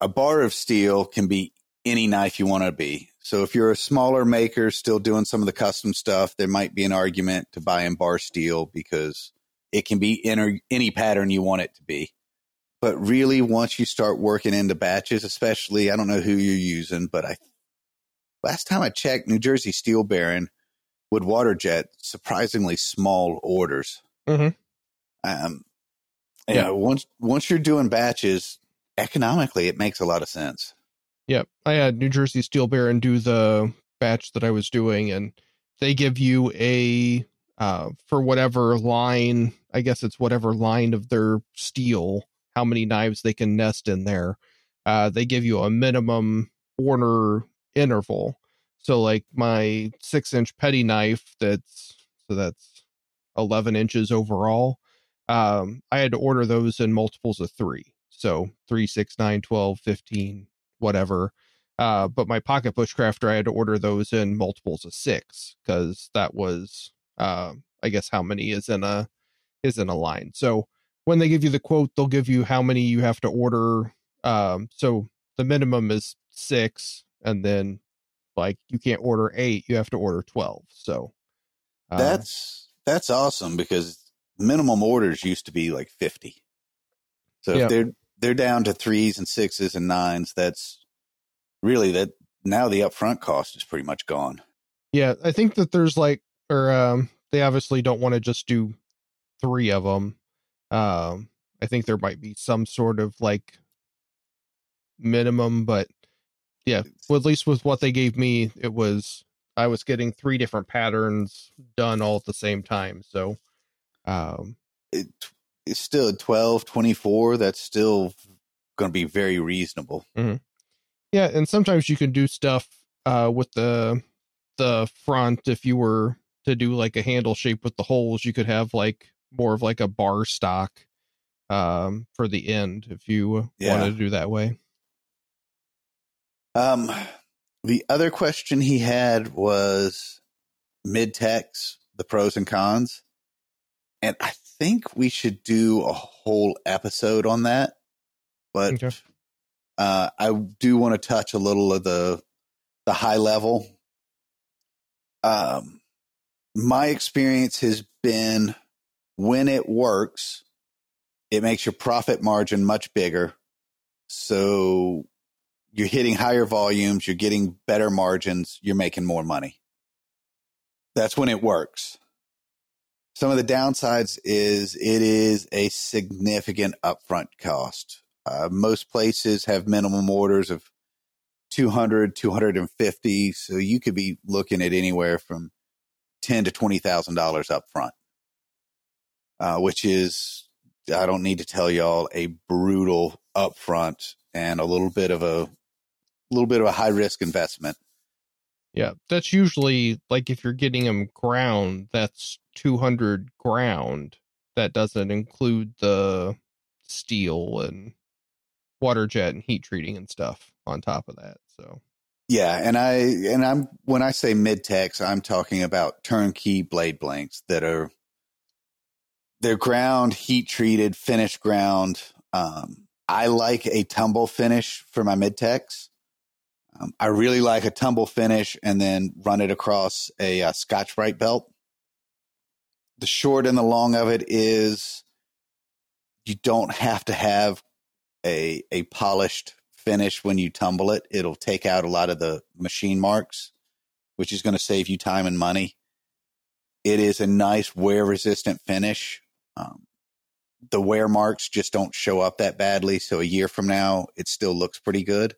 a bar of steel can be any knife you want to be. So if you're a smaller maker still doing some of the custom stuff, there might be an argument to buy in bar steel because it can be in any pattern you want it to be. But really, once you start working into batches, especially, I don't know who you're using, but I last time I checked, New Jersey Steel Baron would water jet surprisingly small orders. Mm-hmm. Um, yeah. You know, once once you're doing batches, economically, it makes a lot of sense. Yep. I had New Jersey Steel Baron do the batch that I was doing, and they give you a, uh, for whatever line I guess it's whatever line of their steel, how many knives they can nest in there. Uh, they give you a minimum order interval. So like my six inch petty knife, that's so that's eleven inches overall. Um, I had to order those in multiples of three. So three, six, nine, twelve, fifteen, whatever. Uh, but my pocket bushcrafter, I had to order those in multiples of six because that was, uh, I guess, how many is in a is in a line. So when they give you the quote, they'll give you how many you have to order. Um, so the minimum is six, and then like you can't order eight, you have to order twelve. So uh, that's that's awesome because minimum orders used to be like fifty. So yeah. if they're they're down to threes and sixes and nines. That's really that now the upfront cost is pretty much gone. Yeah, I think that there's like, or um, they obviously don't want to just do three of them. Um, I think there might be some sort of like minimum, but yeah, well, at least with what they gave me, it was I was getting three different patterns done all at the same time. So um, it, it's still twelve, twenty-four. That's still going to be very reasonable. Mm-hmm. Yeah, and sometimes you can do stuff uh, with the the front. If you were to do like a handle shape with the holes, you could have like more of like a bar stock um, for the end if you yeah. wanted to do that way. Um, the other question he had was mid-techs, the pros and cons, and I think we should do a whole episode on that, but. Okay. Uh, I do want to touch a little of the the high level. Um, my experience has been when it works, it makes your profit margin much bigger. So you're hitting higher volumes, you're getting better margins, you're making more money. That's when it works. Some of the downsides is it is a significant upfront cost. Uh, most places have minimum orders of two hundred, two fifty. So you could be looking at anywhere from ten thousand to twenty thousand dollars up front, uh, which is, I don't need to tell y'all, a brutal upfront and a little bit of a little bit of a high risk investment. Yeah. That's usually like if you're getting them ground, that's two hundred ground. That doesn't include the steel and water jet and heat treating and stuff on top of that. So yeah, and I and I'm when I say mid-techs, I'm talking about turnkey blade blanks that are they're ground, heat treated, finished ground. Um, I like a tumble finish for my mid-techs. Um, I really like a tumble finish and then run it across a, a Scotch-Brite belt. The short and the long of it is you don't have to have a a polished finish when you tumble it. It'll take out a lot of the machine marks, which is going to save you time and money. It is a nice wear-resistant finish. Um, the wear marks just don't show up that badly, so a year from now, it still looks pretty good.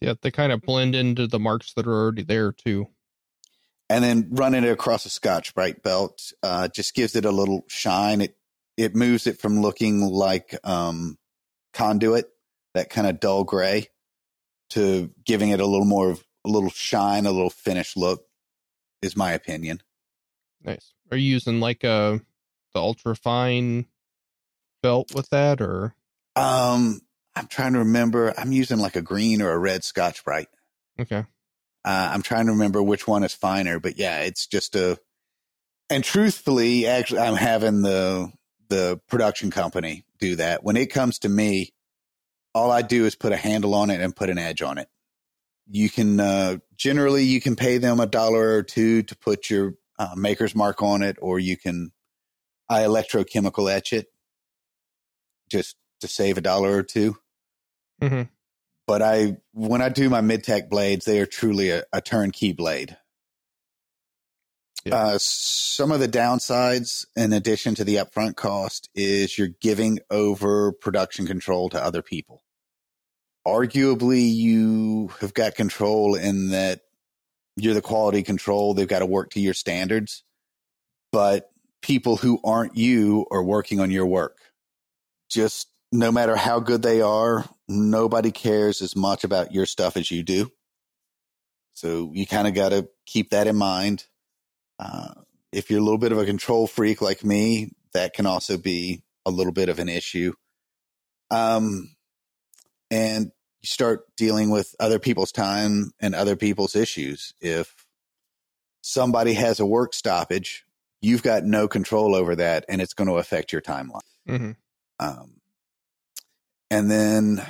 Yeah, they kind of blend into the marks that are already there, too. And then running it across a Scotch-Brite belt uh, just gives it a little shine. It It moves it from looking like um, conduit, that kind of dull gray, to giving it a little more of a little shine, a little finished look, is my opinion. Nice. Are you using like a the ultra fine belt with that, or? Um, I'm trying to remember. I'm using like a green or a red Scotch-Brite. Okay. Uh, I'm trying to remember which one is finer, but yeah, it's just a. And truthfully, actually, I'm having the. the production company do that. When it comes to me, all I do is put a handle on it and put an edge on it. You can, uh, generally you can pay them a dollar or two to put your uh, maker's mark on it, or you can, I electrochemical etch it just to save a dollar or two. Mm-hmm. But I, when I do my mid-tech blades, they are truly a, a turnkey blade. Yeah. Uh, some of the downsides, in addition to the upfront cost, is you're giving over production control to other people. Arguably, you have got control in that you're the quality control. They've got to work to your standards, but people who aren't you are working on your work. Just no matter how good they are, nobody cares as much about your stuff as you do. So you kind of got to keep that in mind. Uh, if you're a little bit of a control freak like me, that can also be a little bit of an issue. Um, and you start dealing with other people's time and other people's issues. If somebody has a work stoppage, you've got no control over that, and it's going to affect your timeline. Mm-hmm. Um, and then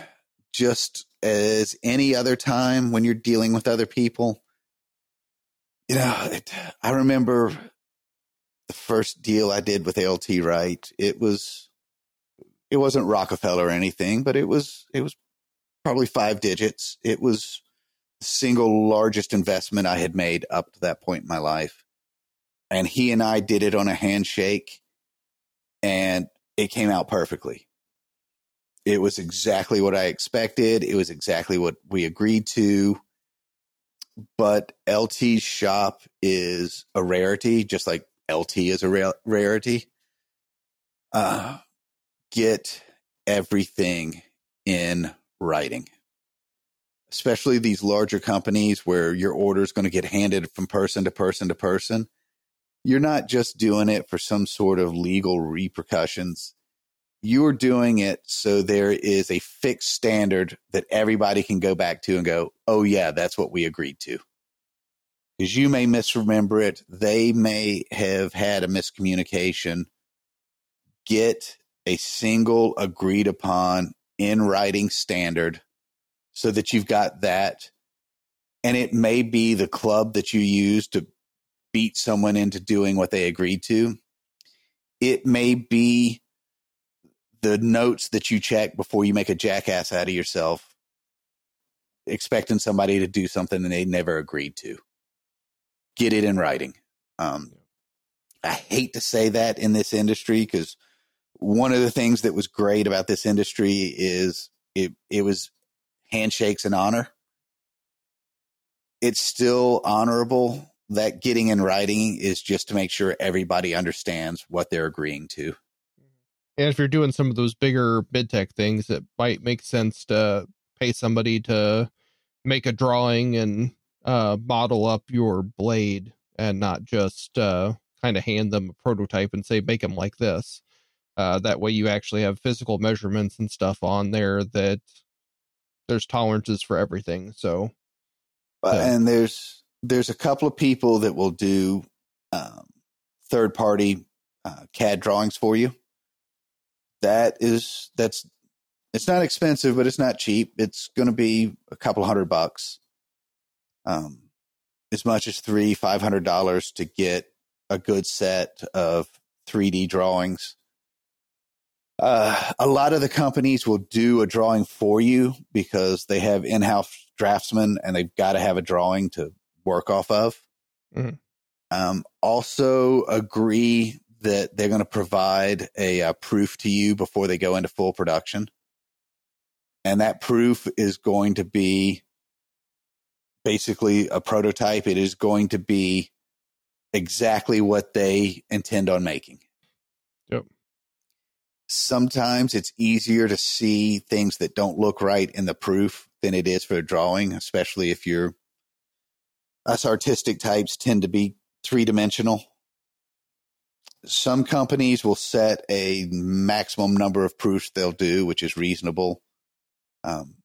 just as any other time when you're dealing with other people, you know, it, I remember the first deal I did with A L T Wright. It was, it wasn't Rockefeller or anything, but it was, it was probably five digits. It was the single largest investment I had made up to that point in my life. And he and I did it on a handshake, and it came out perfectly. It was exactly what I expected. It was exactly what we agreed to. But L T's shop is a rarity, just like L T is a ra- rarity. Uh, get everything in writing, especially these larger companies where your order is going to get handed from person to person to person. You're not just doing it for some sort of legal repercussions. You're doing it so there is a fixed standard that everybody can go back to and go, oh, yeah, that's what we agreed to. Because you may misremember it. They may have had a miscommunication. Get a single agreed upon in writing standard so that you've got that. And it may be the club that you use to beat someone into doing what they agreed to. It may be the notes that you check before you make a jackass out of yourself, expecting somebody to do something that they never agreed to. Get it in writing. Um, I hate to say that in this industry, because one of the things that was great about this industry is it, it was handshakes and honor. It's still honorable. That getting in writing is just to make sure everybody understands what they're agreeing to. And if you're doing some of those bigger bid tech things, it might make sense to pay somebody to make a drawing and uh, model up your blade, and not just uh, kind of hand them a prototype and say, make them like this. Uh, that way you actually have physical measurements and stuff on there, that there's tolerances for everything. So, uh, and there's, there's a couple of people that will do um, third party uh, C A D drawings for you. That is, that's, it's not expensive, but it's not cheap. It's going to be a couple hundred bucks, um, as much as three, five hundred dollars to get a good set of three D drawings. Uh, a lot of the companies will do a drawing for you because they have in-house draftsmen and they've got to have a drawing to work off of. Mm-hmm. Um, also agree that they're going to provide a, a proof to you before they go into full production. And that proof is going to be basically a prototype. It is going to be exactly what they intend on making. Yep. Sometimes it's easier to see things that don't look right in the proof than it is for a drawing, especially if you're, us artistic types tend to be three-dimensional. Some companies will set a maximum number of proofs they'll do, which is reasonable. Um,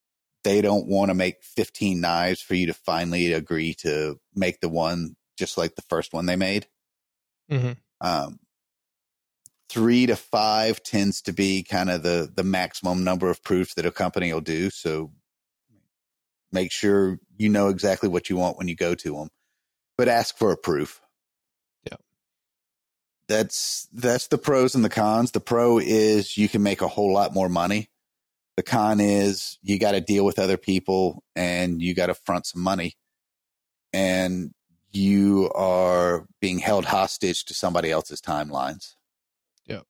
they don't want to make fifteen knives for you to finally agree to make the one just like the first one they made. Mm-hmm. Um, three to five tends to be kind of the, the maximum number of proofs that a company will do. So make sure you know exactly what you want when you go to them, but ask for a proof. That's that's the pros and the cons. The pro is you can make a whole lot more money. The con is you got to deal with other people and you got to front some money. And you are being held hostage to somebody else's timelines. Yeah.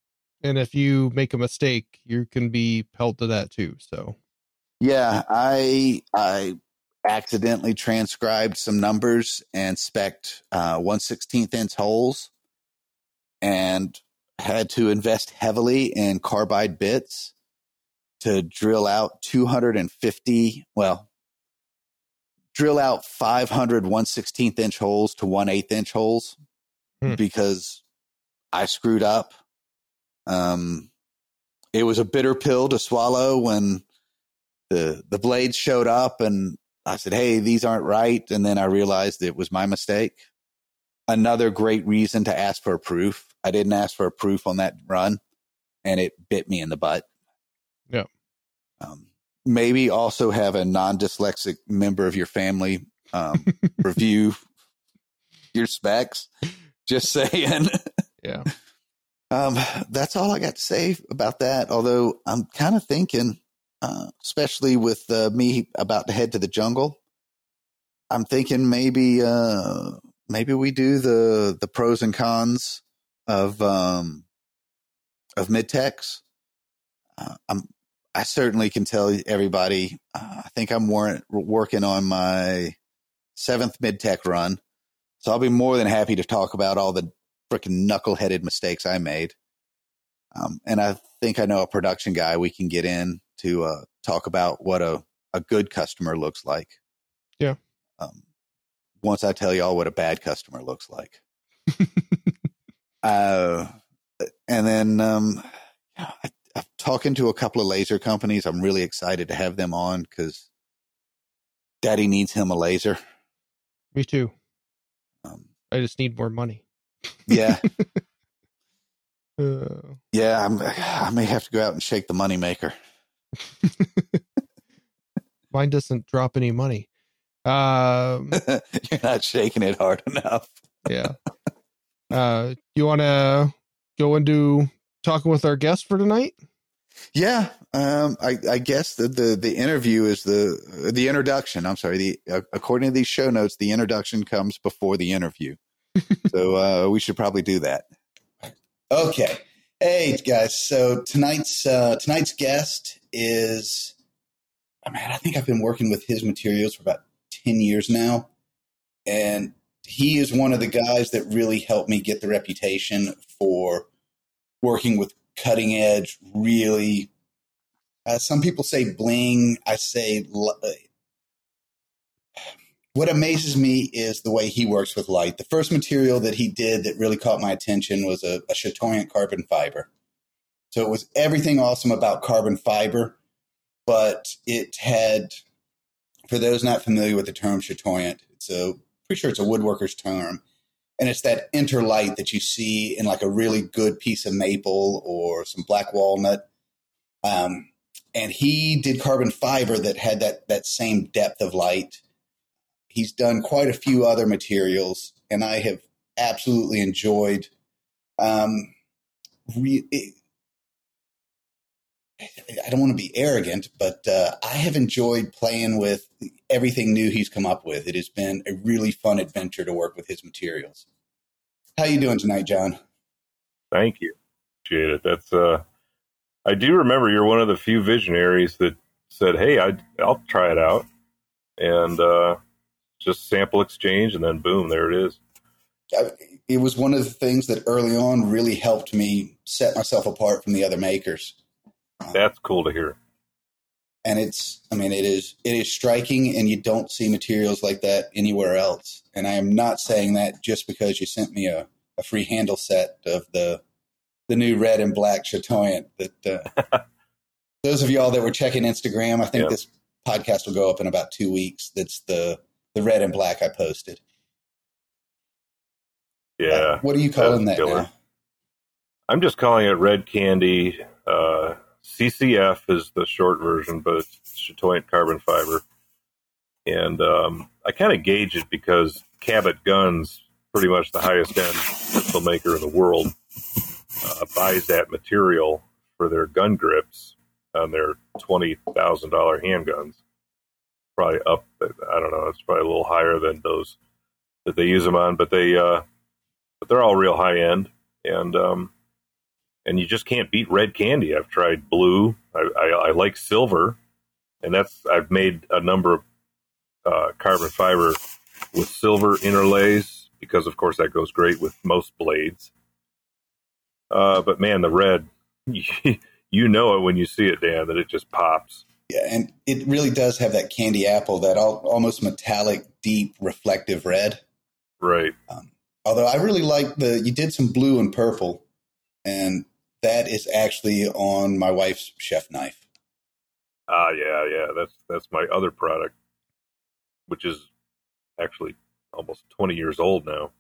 And if you make a mistake, you can be held to that too. So, yeah, I I accidentally transcribed some numbers and spec'd uh, one sixteenth inch holes. and had to invest heavily in carbide bits to drill out two hundred fifty, well, drill out five hundred one sixteenth inch holes to one eighth inch holes hmm. because I screwed up. Um, it was a bitter pill to swallow when the the blades showed up and I said, hey, these aren't right. And then I realized it was my mistake. Another great reason to ask for a proof. I didn't ask for a proof on that run, and it bit me in the butt. Yeah. Um, maybe also have a non-dyslexic member of your family um, review your specs. Just saying. Yeah. Um, that's all I got to say about that. Although I'm kind of thinking, uh, especially with uh, me about to head to the jungle, I'm thinking maybe uh, maybe we do the the pros and cons of um, of mid-techs. Uh, I'm I certainly can tell everybody. Uh, I think I'm war- working on my seventh mid-tech run, so I'll be more than happy to talk about all the freaking knuckleheaded mistakes I made. Um, and I think I know a production guy we can get in to uh, talk about what a, a good customer looks like. Yeah. Um, once I tell y'all what a bad customer looks like. uh, and then um, I, I'm talking to a couple of laser companies. I'm really excited to have them on because Daddy needs him a laser. Me too. Um, I just need more money. Yeah. uh, yeah. I'm, I may have to go out and shake the moneymaker. Mine doesn't drop any money. Um, You're not shaking it hard enough. Yeah. Uh, you want to go into talking with our guest for tonight? Yeah. Um, I, I guess the, the, the interview is the, the introduction. I'm sorry. The, uh, according to these show notes, the introduction comes before the interview. So uh, we should probably do that. Okay. Hey, guys. So tonight's uh, tonight's guest is, I mean, I think I've been working with his materials for about ten years now. And he is one of the guys that really helped me get the reputation for working with cutting edge, really, uh, some people say bling. I say lo- What amazes me is the way he works with light. The first material that he did that really caught my attention was a, a Chateaubriand carbon fiber. So it was everything awesome about carbon fiber, but it had, for those not familiar with the term Chateaubriand, it's a, pretty sure it's a woodworker's term, and it's that interlight that you see in like a really good piece of maple or some black walnut. Um, and he did carbon fiber that had that that same depth of light. He's done quite a few other materials, and I have absolutely enjoyed um, re- – I don't want to be arrogant, but uh, I have enjoyed playing with everything new he's come up with. It has been a really fun adventure to work with his materials. How you doing tonight, John? Thank you. Appreciate it. That's uh, I do remember you're one of the few visionaries that said, hey, I, I'll try it out, and uh, – just sample exchange, and then boom, there it is. It was one of the things that early on really helped me set myself apart from the other makers. That's cool to hear. And it's, I mean, it is, it is striking, and you don't see materials like that anywhere else. And I am not saying that just because you sent me a, a free handle set of the, the new red and black Chateaubriand that, uh, those of y'all that were checking Instagram, I think yeah. This podcast will go up in about two weeks. That's the, The red and black I posted. Yeah. Uh, what are you calling that now? I'm just calling it red candy. Uh, C C F is the short version, but it's Chateaubriand carbon fiber. And um, I kind of gauge it because Cabot Guns, pretty much the highest end pistol maker in the world, uh, buys that material for their gun grips on their twenty thousand dollars handguns. Probably up, I don't know, it's probably a little higher than those that they use them on, but they, uh, but they're all real high end, and um, and you just can't beat red candy. I've tried blue, I, I, I like silver, and that's, I've made a number of uh, carbon fiber with silver interlays, because of course that goes great with most blades, Uh, but man, the red, you know it when you see it, Dan, that it just pops. Yeah, and it really does have that candy apple, that all, almost metallic, deep, reflective red. Right. Um, although I really like the, you did some blue and purple, and that is actually on my wife's chef knife. Ah, uh, yeah, yeah. That's that's my other product, which is actually almost twenty years old now.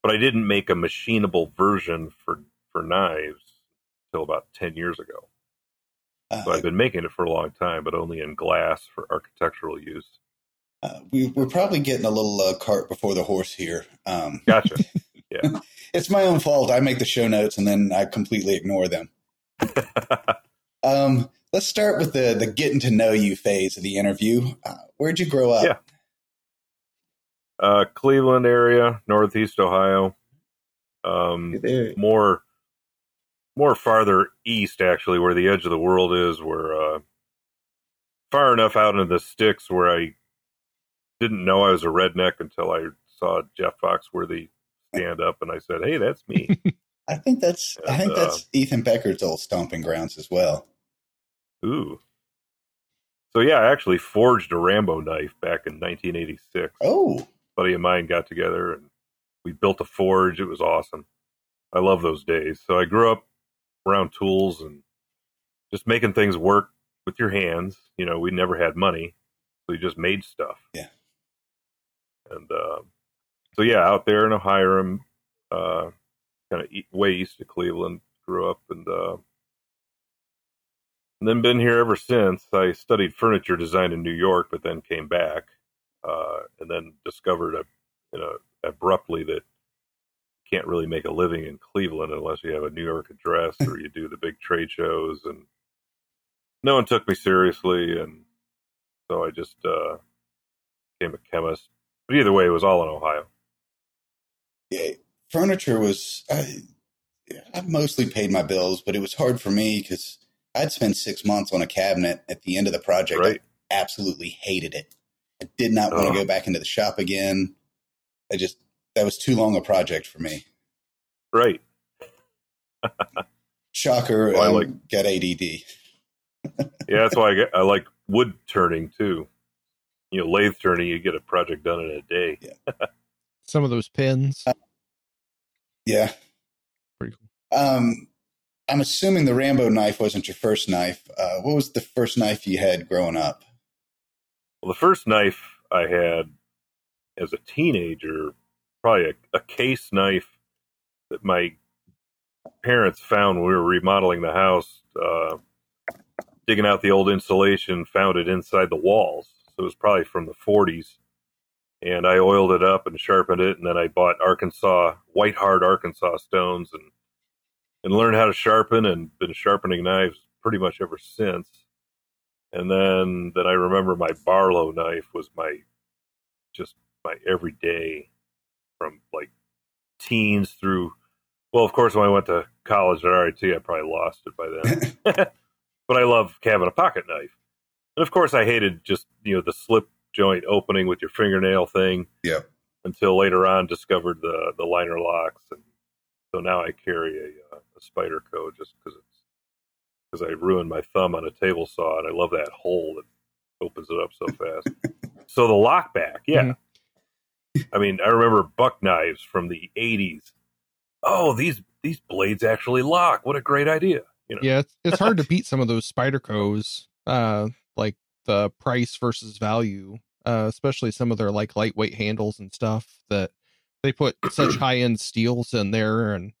But I didn't make a machinable version for, for knives until about ten years ago. So I've been making it for a long time, but only in glass for architectural use. Uh, we, we're probably getting a little uh, cart before the horse here. Um, gotcha. Yeah, it's my own fault. I make the show notes and then I completely ignore them. um, let's start with the the getting to know you phase of the interview. Uh, where'd you grow up? Yeah. Uh, Cleveland area, Northeast Ohio. Um, more. More farther east, actually, where the edge of the world is, where uh, far enough out into the sticks where I didn't know I was a redneck until I saw Jeff Foxworthy stand up, and I said, "Hey, that's me." I think that's and, I think that's uh, Ethan Becker's old stomping grounds as well. Ooh, so yeah, I actually forged a Rambo knife back in nineteen eighty-six. Oh, a buddy of mine got together and we built a forge. It was awesome. I love those days. So I grew up around tools and just making things work with your hands. You know, we never had money, so we just made stuff. Yeah. And uh, so, yeah, out there in Ohio, uh, kind of way east of Cleveland, grew up, and, uh, and then been here ever since. I studied furniture design in New York, but then came back uh, and then discovered, a, you know, abruptly that can't really make a living in Cleveland unless you have a New York address or you do the big trade shows, and no one took me seriously. And so I just, uh, became a chemist, but either way, it was all in Ohio. Yeah. Furniture was, I, I mostly paid my bills, but it was hard for me because I'd spend six months on a cabinet at the end of the project. Right. I absolutely hated it. I did not want to uh-huh. go back into the shop again. I just, That was too long a project for me. Right. Shocker. Well, I um, like, got A D D. Yeah, that's why I, get, I like wood turning too. You know, lathe turning, you get a project done in a day. Yeah. Some of those pins. Uh, yeah. Pretty cool. Um, I'm assuming the Rambo knife wasn't your first knife. Uh, what was the first knife you had growing up? Well, the first knife I had as a teenager, probably a, a case knife that my parents found when we were remodeling the house, uh, digging out the old insulation, found it inside the walls. So it was probably from the forties, and I oiled it up and sharpened it. And then I bought Arkansas, white hard Arkansas stones, and, and learned how to sharpen, and been sharpening knives pretty much ever since. And then, then I remember my Barlow knife was my, just my everyday, from like teens through, well, of course, when I went to college at R I T, I probably lost it by then, but I love having a pocket knife. And of course I hated just, you know, the slip joint opening with your fingernail thing. Yeah. Until later on discovered the, the liner locks. And so now I carry a, a Spyderco just cause it's, cause I ruined my thumb on a table saw, and I love that hole that opens it up so fast. So the lock back. Yeah. Mm-hmm. I mean, I remember buck knives from the eighties. Oh, these these blades actually lock. What a great idea. You know? Yeah, it's, it's hard to beat some of those Spydercos, uh, like the price versus value, uh, especially some of their like lightweight handles and stuff that they put such high-end steels in there, and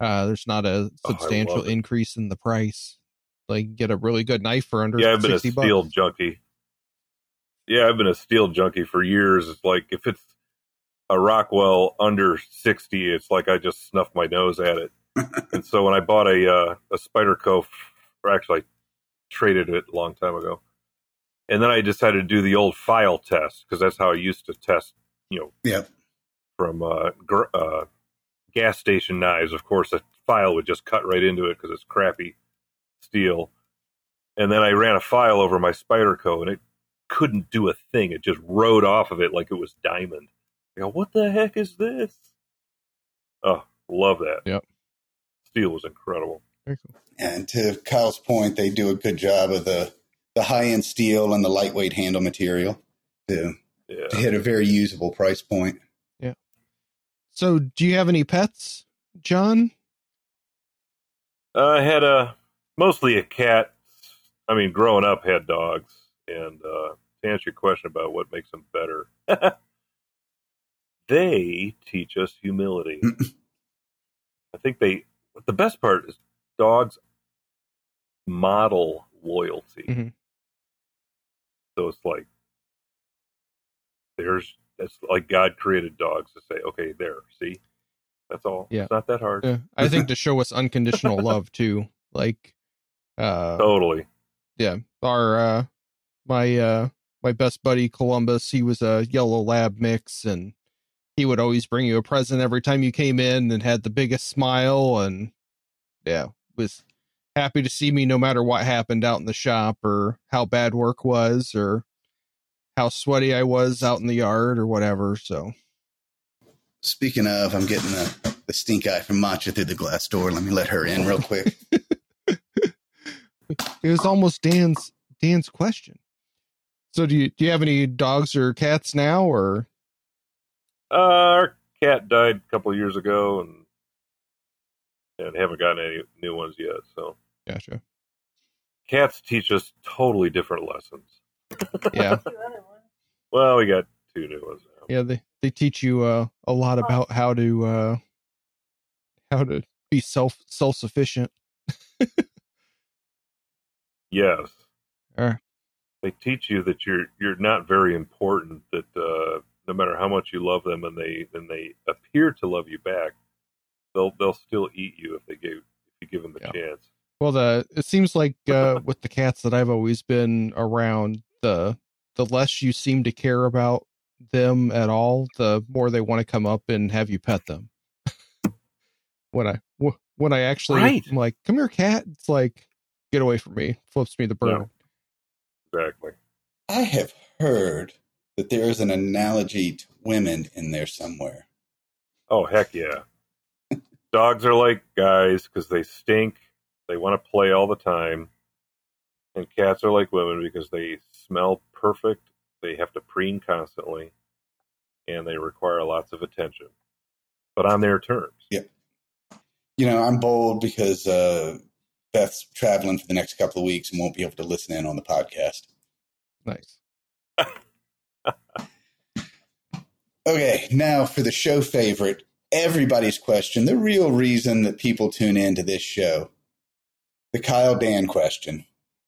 uh, there's not a substantial oh, increase in the price. Like, get a really good knife for under yeah, I've been sixty a steel bucks. Junkie. Yeah, I've been a steel junkie for years. It's like, if it's a Rockwell under sixty, it's like I just snuffed my nose at it. And so when I bought a uh, a Spyderco, or actually I traded it a long time ago, and then I decided to do the old file test, because that's how I used to test, you know, yeah. from uh, gr- uh, gas station knives. Of course, a file would just cut right into it because it's crappy steel. And then I ran a file over my Spyderco, and it couldn't do a thing. It just rode off of it like it was diamond. What the heck is this? Oh, love that. Yep. steel is incredible. And to Kyle's point, they do a good job of the, the high-end steel and the lightweight handle material to, yeah. to hit a very usable price point. Yeah. So do you have any pets, John? I had a, mostly a cat. I mean, growing up, had dogs. And uh, to answer your question about what makes them better, they teach us humility. I think they, the best part is dogs model loyalty. Mm-hmm. So it's like, there's, it's like God created dogs to say, okay, there, see, that's all. Yeah. It's not that hard. Yeah. I think to show us unconditional love too. Like, uh, totally. Yeah. Our, uh, my, uh, my best buddy Columbus, he was a yellow lab mix, and he would always bring you a present every time you came in, and had the biggest smile, and yeah, was happy to see me no matter what happened out in the shop, or how bad work was, or how sweaty I was out in the yard, or whatever. So, speaking of, I'm getting the, the stink eye from Matcha through the glass door. Let me let her in real quick. It was almost Dan's Dan's question. So, do you do you have any dogs or cats now, or? Uh, our cat died a couple of years ago, and and haven't gotten any new ones yet. So, gotcha. Cats teach us totally different lessons. Yeah. Well, we got two new ones now. Yeah, they they teach you uh, a lot about how to uh, how to be self self sufficient. Yes. All right. They teach you that you're you're not very important. That uh, no matter how much you love them, and they and they appear to love you back, they'll they'll still eat you if they give if you give them the yeah. chance. Well, the it seems like uh, with the cats that I've always been around, the the less you seem to care about them at all, the more they want to come up and have you pet them. when I w- when I actually right. I'm like, come here, cat. It's like, get away from me. Flips me the bird. Yeah. Exactly. I have heard that there is an analogy to women in there somewhere. Oh, heck yeah. Dogs are like guys because they stink. They want to play all the time. And cats are like women because they smell perfect. They have to preen constantly. And they require lots of attention. But on their terms. Yeah. You know, I'm bold because uh, Beth's traveling for the next couple of weeks and won't be able to listen in on the podcast. Nice. Okay, now for the show favorite. Everybody's question, the real reason that people tune into this show, the Kyle Dan question.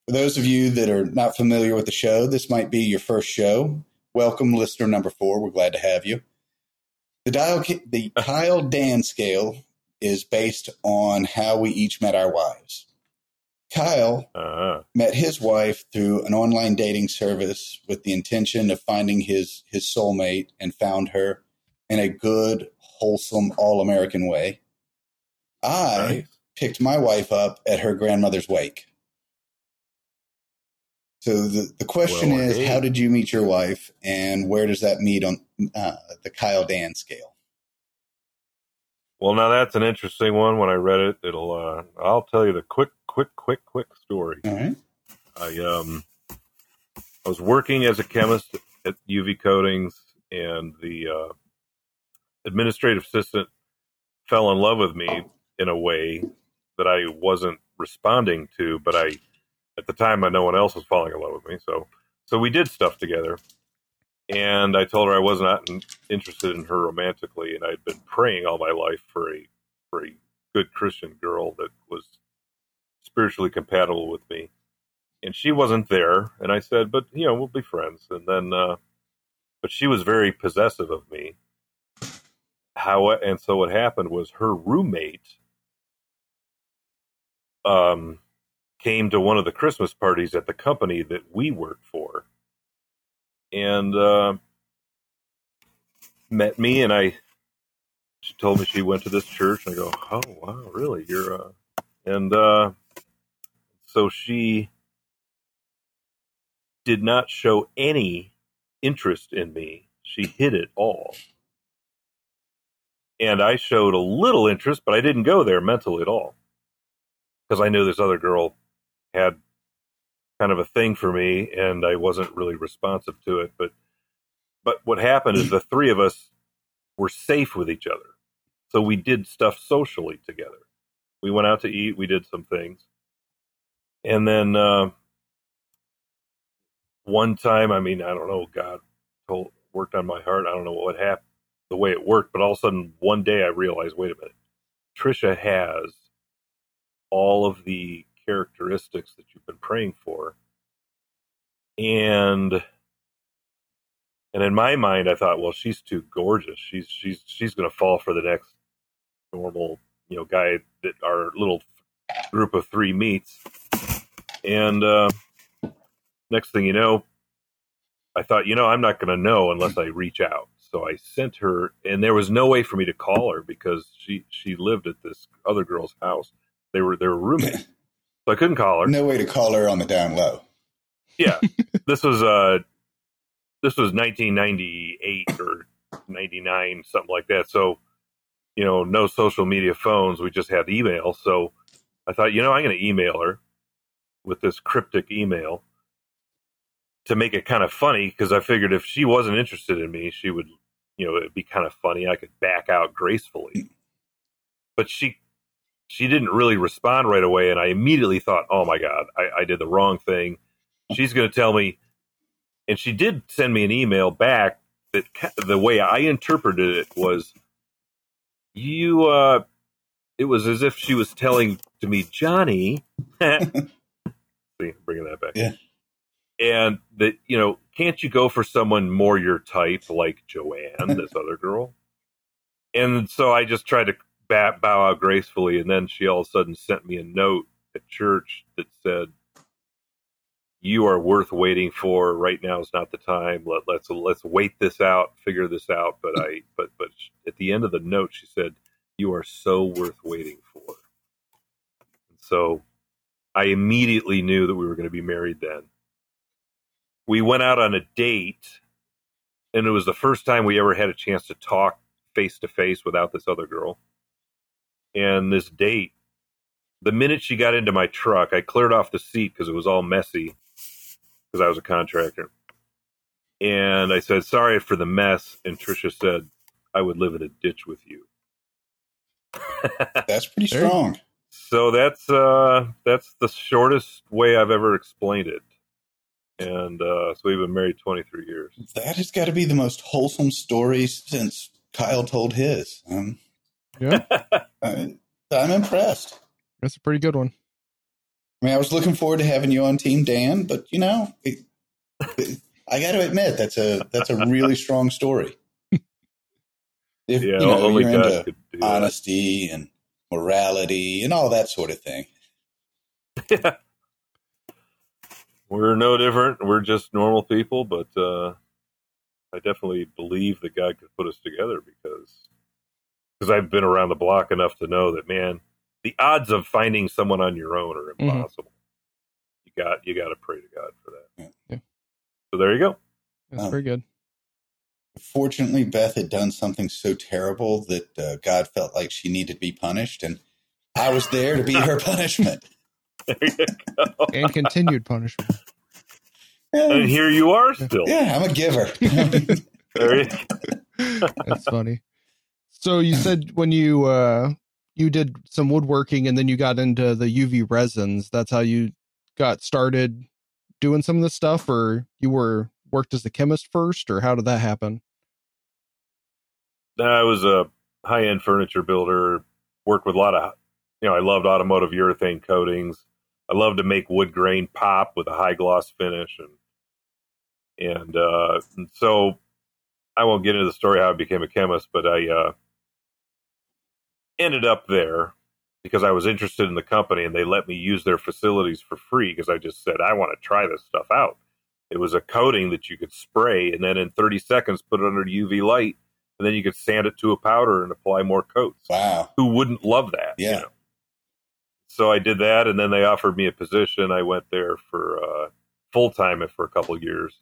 For those of you that are not familiar with the show, this might be your first show. Welcome, listener number four. We're glad to have you. The, dial, the Kyle Dan scale is based on how we each met our wives. Kyle uh-huh. met his wife through an online dating service with the intention of finding his, his soulmate, and found her in a good, wholesome, all-American way. I right. picked my wife up at her grandmother's wake. So the, the question well, is, hey. how did you meet your wife, and where does that meet on uh, the Kyle Dan scale? Well, now that's an interesting one. When I read it, it'll uh, I'll tell you the quick, quick, quick, quick story. All right. I um I was working as a chemist at U V Coatings, and the uh, administrative assistant fell in love with me in a way that I wasn't responding to, but I, at the time, no one else was falling in love with me. So, so we did stuff together, and I told her I was not interested in her romantically. And I'd been praying all my life for a, for a good Christian girl that was spiritually compatible with me. And she wasn't there. And I said, but you know, we'll be friends. And then, uh, but she was very possessive of me. How, and so what happened was her roommate um, came to one of the Christmas parties at the company that we worked for, and uh, met me, and I, she told me she went to this church, and I go, oh, wow, really? You're, uh, and uh, so she did not show any interest in me. She hid it all. and I showed a little interest, but I didn't go there mentally at all, because I knew this other girl had kind of a thing for me, and I wasn't really responsive to it. But but what happened is the three of us were safe with each other, so we did stuff socially together. We went out to eat, we did some things, and then uh, one time, I mean, I don't know, God told, worked on my heart. I don't know what happened, the way it worked, but all of a sudden, one day, I realized, wait a minute, Trisha has all of the characteristics that you've been praying for. And and in my mind, I thought, well, she's too gorgeous. She's she's she's going to fall for the next normal, you know, guy that our little group of three meets. And uh, next thing you know, I thought, you know, I'm not going to know unless I reach out. So I sent her, and there was no way for me to call her because she, she lived at this other girl's house. They were, they were roommates. So I couldn't call her. No way to call her on the down low. Yeah. This was, uh, this was nineteen ninety-eight or ninety-nine, something like that. So, you know, no social media phones. We just had email. So I thought, you know, I'm going to email her with this cryptic email to make it kind of funny, because I figured if she wasn't interested in me, she would, you know, it'd be kind of funny. I could back out gracefully. But she she didn't really respond right away, and I immediately thought, oh, my God, I, I did the wrong thing. She's going to tell me. And she did send me an email back that the way I interpreted it was, you, uh, it was as if she was telling to me, Johnny, see, bringing that back. Yeah. And that, you know, can't you go for someone more your type, like Joanne, this other girl? And so I just tried to bow out gracefully. And then she all of a sudden sent me a note at church that said, you are worth waiting for. Right now is not the time. Let, let's let's wait this out, figure this out. But I, but but at the end of the note, she said, you are so worth waiting for. And so I immediately knew that we were going to be married then. We went out on a date, and it was the first time we ever had a chance to talk face-to-face without this other girl. And this date, the minute she got into my truck, I cleared off the seat because it was all messy because I was a contractor. And I said, sorry for the mess. And Trisha said, I would live in a ditch with you. That's pretty strong. So that's uh, that's the shortest way I've ever explained it. And uh, so we've been married twenty-three years. That has got to be the most wholesome story since Kyle told his. Um, yeah, I, I'm impressed. That's a pretty good one. I mean, I was looking forward to having you on Team Dan, but you know, it, it, I got to admit that's a that's a really strong story. If yeah, you know, only you're God into honesty that. And morality and all that sort of thing. Yeah. We're no different. We're just normal people, but uh, I definitely believe that God could put us together because because I've been around the block enough to know that, man, the odds of finding someone on your own are impossible. Mm-hmm. You got you got to pray to God for that. Yeah. So there you go. That's um, pretty good. Fortunately, Beth had done something so terrible that uh, God felt like she needed to be punished, and I was there to be her punishment. There you go. And continued punishment. And here you are still. Yeah, I'm a giver. There you go. That's funny. So you said when you uh, you did some woodworking and then you got into the U V resins, that's how you got started doing some of this stuff, or you were worked as a chemist first, or how did that happen? I was a high-end furniture builder, worked with a lot of, you know, I loved automotive urethane coatings. I love to make wood grain pop with a high gloss finish. And, and, uh, and so I won't get into the story how I became a chemist, but I, uh, ended up there because I was interested in the company and they let me use their facilities for free. Cause I just said, I want to try this stuff out. It was a coating that you could spray and then in thirty seconds, put it under U V light. And then you could sand it to a powder and apply more coats. Wow. Who wouldn't love that? Yeah. You know? So I did that, and then they offered me a position. I went there for uh, full-time for a couple of years.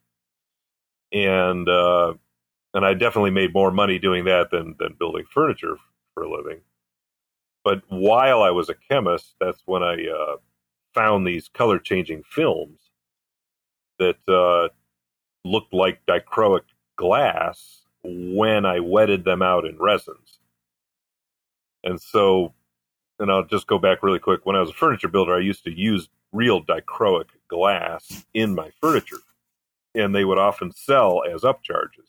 And uh, And I definitely made more money doing that than, than building furniture for a living. But while I was a chemist, that's when I uh, found these color-changing films that uh, looked like dichroic glass when I wetted them out in resins. And so, and I'll just go back really quick. When I was a furniture builder, I used to use real dichroic glass in my furniture, and they would often sell as upcharges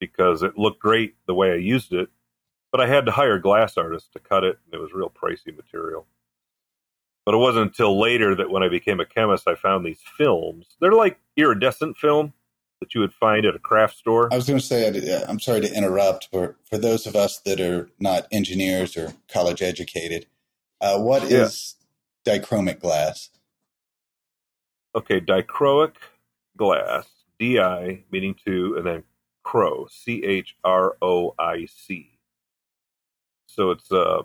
because it looked great the way I used it, but I had to hire glass artists to cut it, and it was real pricey material. But it wasn't until later that when I became a chemist, I found these films. They're like iridescent film that you would find at a craft store. I was going to say, I'm sorry to interrupt, but for those of us that are not engineers or college educated, uh, what yeah. is dichromic glass? Okay, dichroic glass, D I meaning two, and then Crow, C H R O I C. So it's a,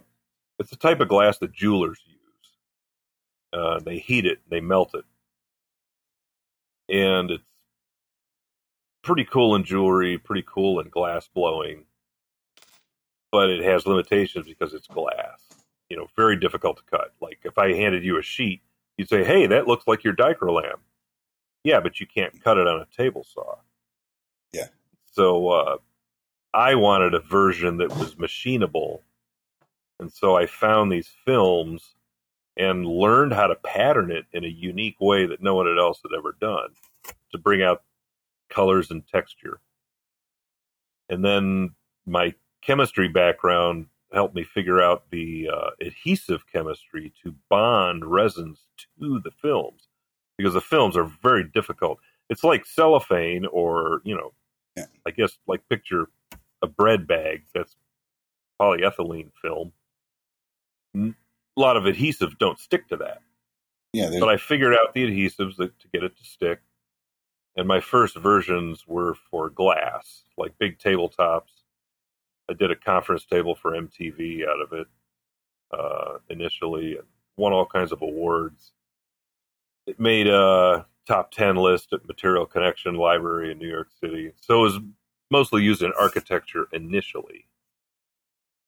it's a type of glass that jewelers use. Uh, they heat it, they melt it. And it's pretty cool in jewelry, pretty cool in glass blowing. But it has limitations because it's glass. You know, very difficult to cut. Like if I handed you a sheet, you'd say, hey, that looks like your Dichrolam. Yeah, but you can't cut it on a table saw. Yeah. So uh, I wanted a version that was machinable. And so I found these films and learned how to pattern it in a unique way that no one else had ever done to bring out colors and texture. And then my chemistry background helped me figure out the uh, adhesive chemistry to bond resins to the films, because the films are very difficult. It's like cellophane or, you know, yeah. I guess like picture a bread bag that's polyethylene film. N- A lot of adhesives don't stick to that. Yeah, but I figured out the adhesives that, to get it to stick. And my first versions were for glass, like big tabletops. I did a conference table for M T V out of it uh, initially, and won all kinds of awards. It made a top ten list at Material Connection Library in New York City. So it was mostly used in architecture initially.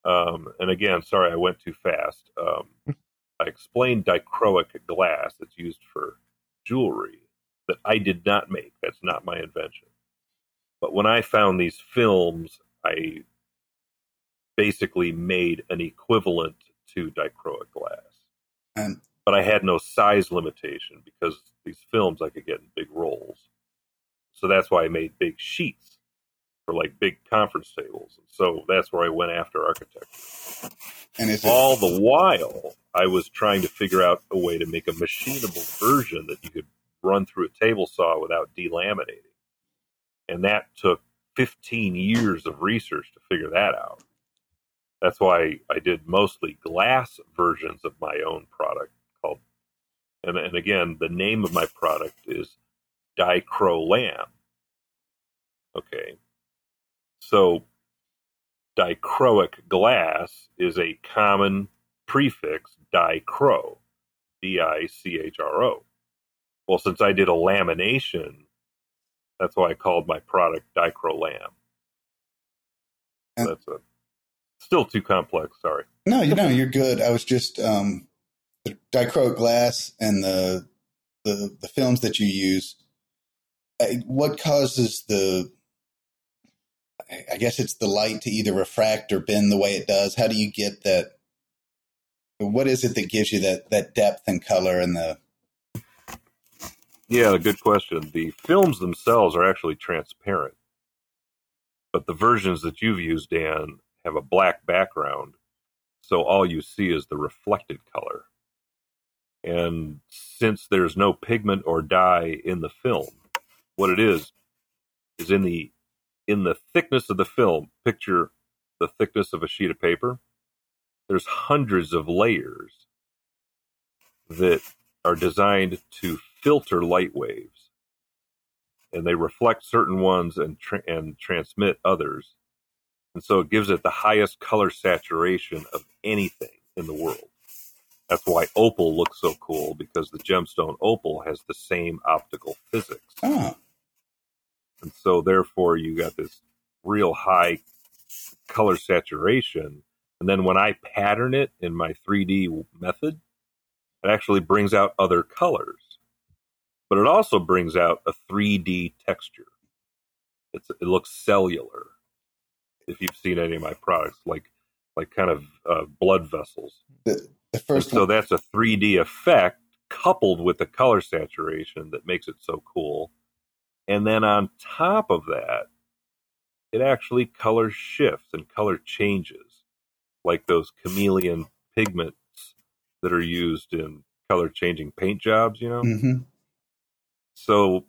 Um, and again, sorry, I went too fast. Um, I explained dichroic glass that's used for jewelry that I did not make. That's not my invention. But when I found these films, I basically made an equivalent to dichroic glass. Um, but I had no size limitation because these films I could get in big rolls. So that's why I made big sheets for like big conference tables. So that's where I went after architecture. And is it- all the while I was trying to figure out a way to make a machinable version that you could run through a table saw without delaminating. And that took fifteen years of research to figure that out. That's why I did mostly glass versions of my own product called, and, and again, the name of my product is Dichrolam. Okay. So dichroic glass is a common prefix, dichro, D I C H R O. Well, since I did a lamination, that's why I called my product Dichrolam. So that's a, still too complex, sorry. No, you know, you're good. I was just, um, the dichroic glass and the, the, the films that you use, I, what causes the... I guess it's the light to either refract or bend the way it does. How do you get that? What is it that gives you that, that depth and color and the... Yeah, good question. The films themselves are actually transparent, but the versions that you've used, Dan, have a black background. So all you see is the reflected color. And since there's no pigment or dye in the film, what it is, is in the In the thickness of the film, picture the thickness of a sheet of paper. There's hundreds of layers that are designed to filter light waves, and they reflect certain ones and tra- and transmit others. And so it gives it the highest color saturation of anything in the world. That's why opal looks so cool, because the gemstone opal has the same optical physics. Oh. And so, therefore, you got this real high color saturation. And then when I pattern it in my three D method, it actually brings out other colors. But it also brings out a three D texture. It's, it looks cellular. If you've seen any of my products, like like kind of uh, blood vessels. The, the first so that's a three D effect coupled with the color saturation that makes it so cool. And then on top of that, it actually color shifts and color changes, like those chameleon pigments that are used in color-changing paint jobs, you know? Mm-hmm. So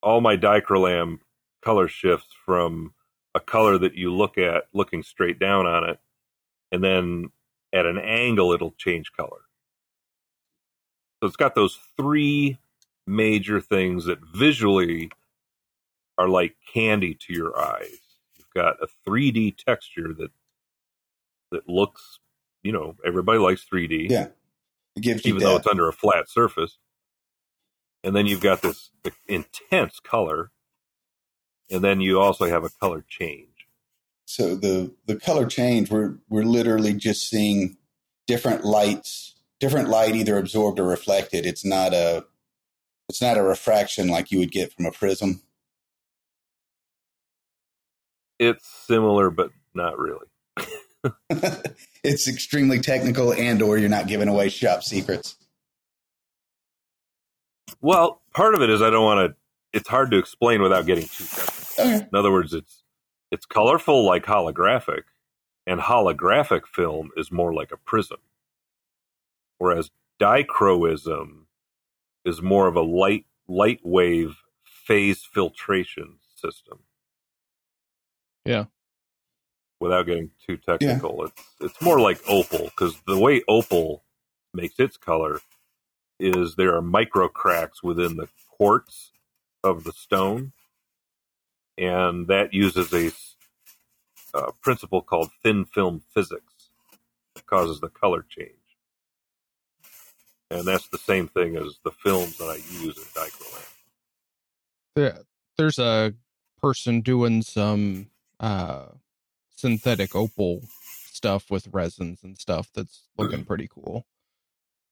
all my Dichrolam color shifts from a color that you look at looking straight down on it, and then at an angle, it'll change color. So it's got those three major things that visually are like candy to your eyes. You've got a three D texture that that looks, you know, everybody likes three D. Yeah. It gives you even that, though it's under a flat surface. And then you've got this intense color, and then you also have a color change. So the, the color change, we're we're literally just seeing different lights, different light either absorbed or reflected. It's not a it's not a refraction like you would get from a prism. It's similar, but not really. It's extremely technical, and or you're not giving away shop secrets. Well, part of it is I don't want to, it's hard to explain without getting too technical. Okay. In other words, it's it's colorful like holographic, and holographic film is more like a prism. Whereas dichroism is more of a light light wave phase filtration system. Yeah. Without getting too technical. Yeah. It's it's more like opal, because the way opal makes its color is there are micro cracks within the quartz of the stone, and that uses a uh, principle called thin film physics that causes the color change. And that's the same thing as the films that I use in Dichrolam. There, there's a person doing some uh, synthetic opal stuff with resins and stuff that's looking pretty cool.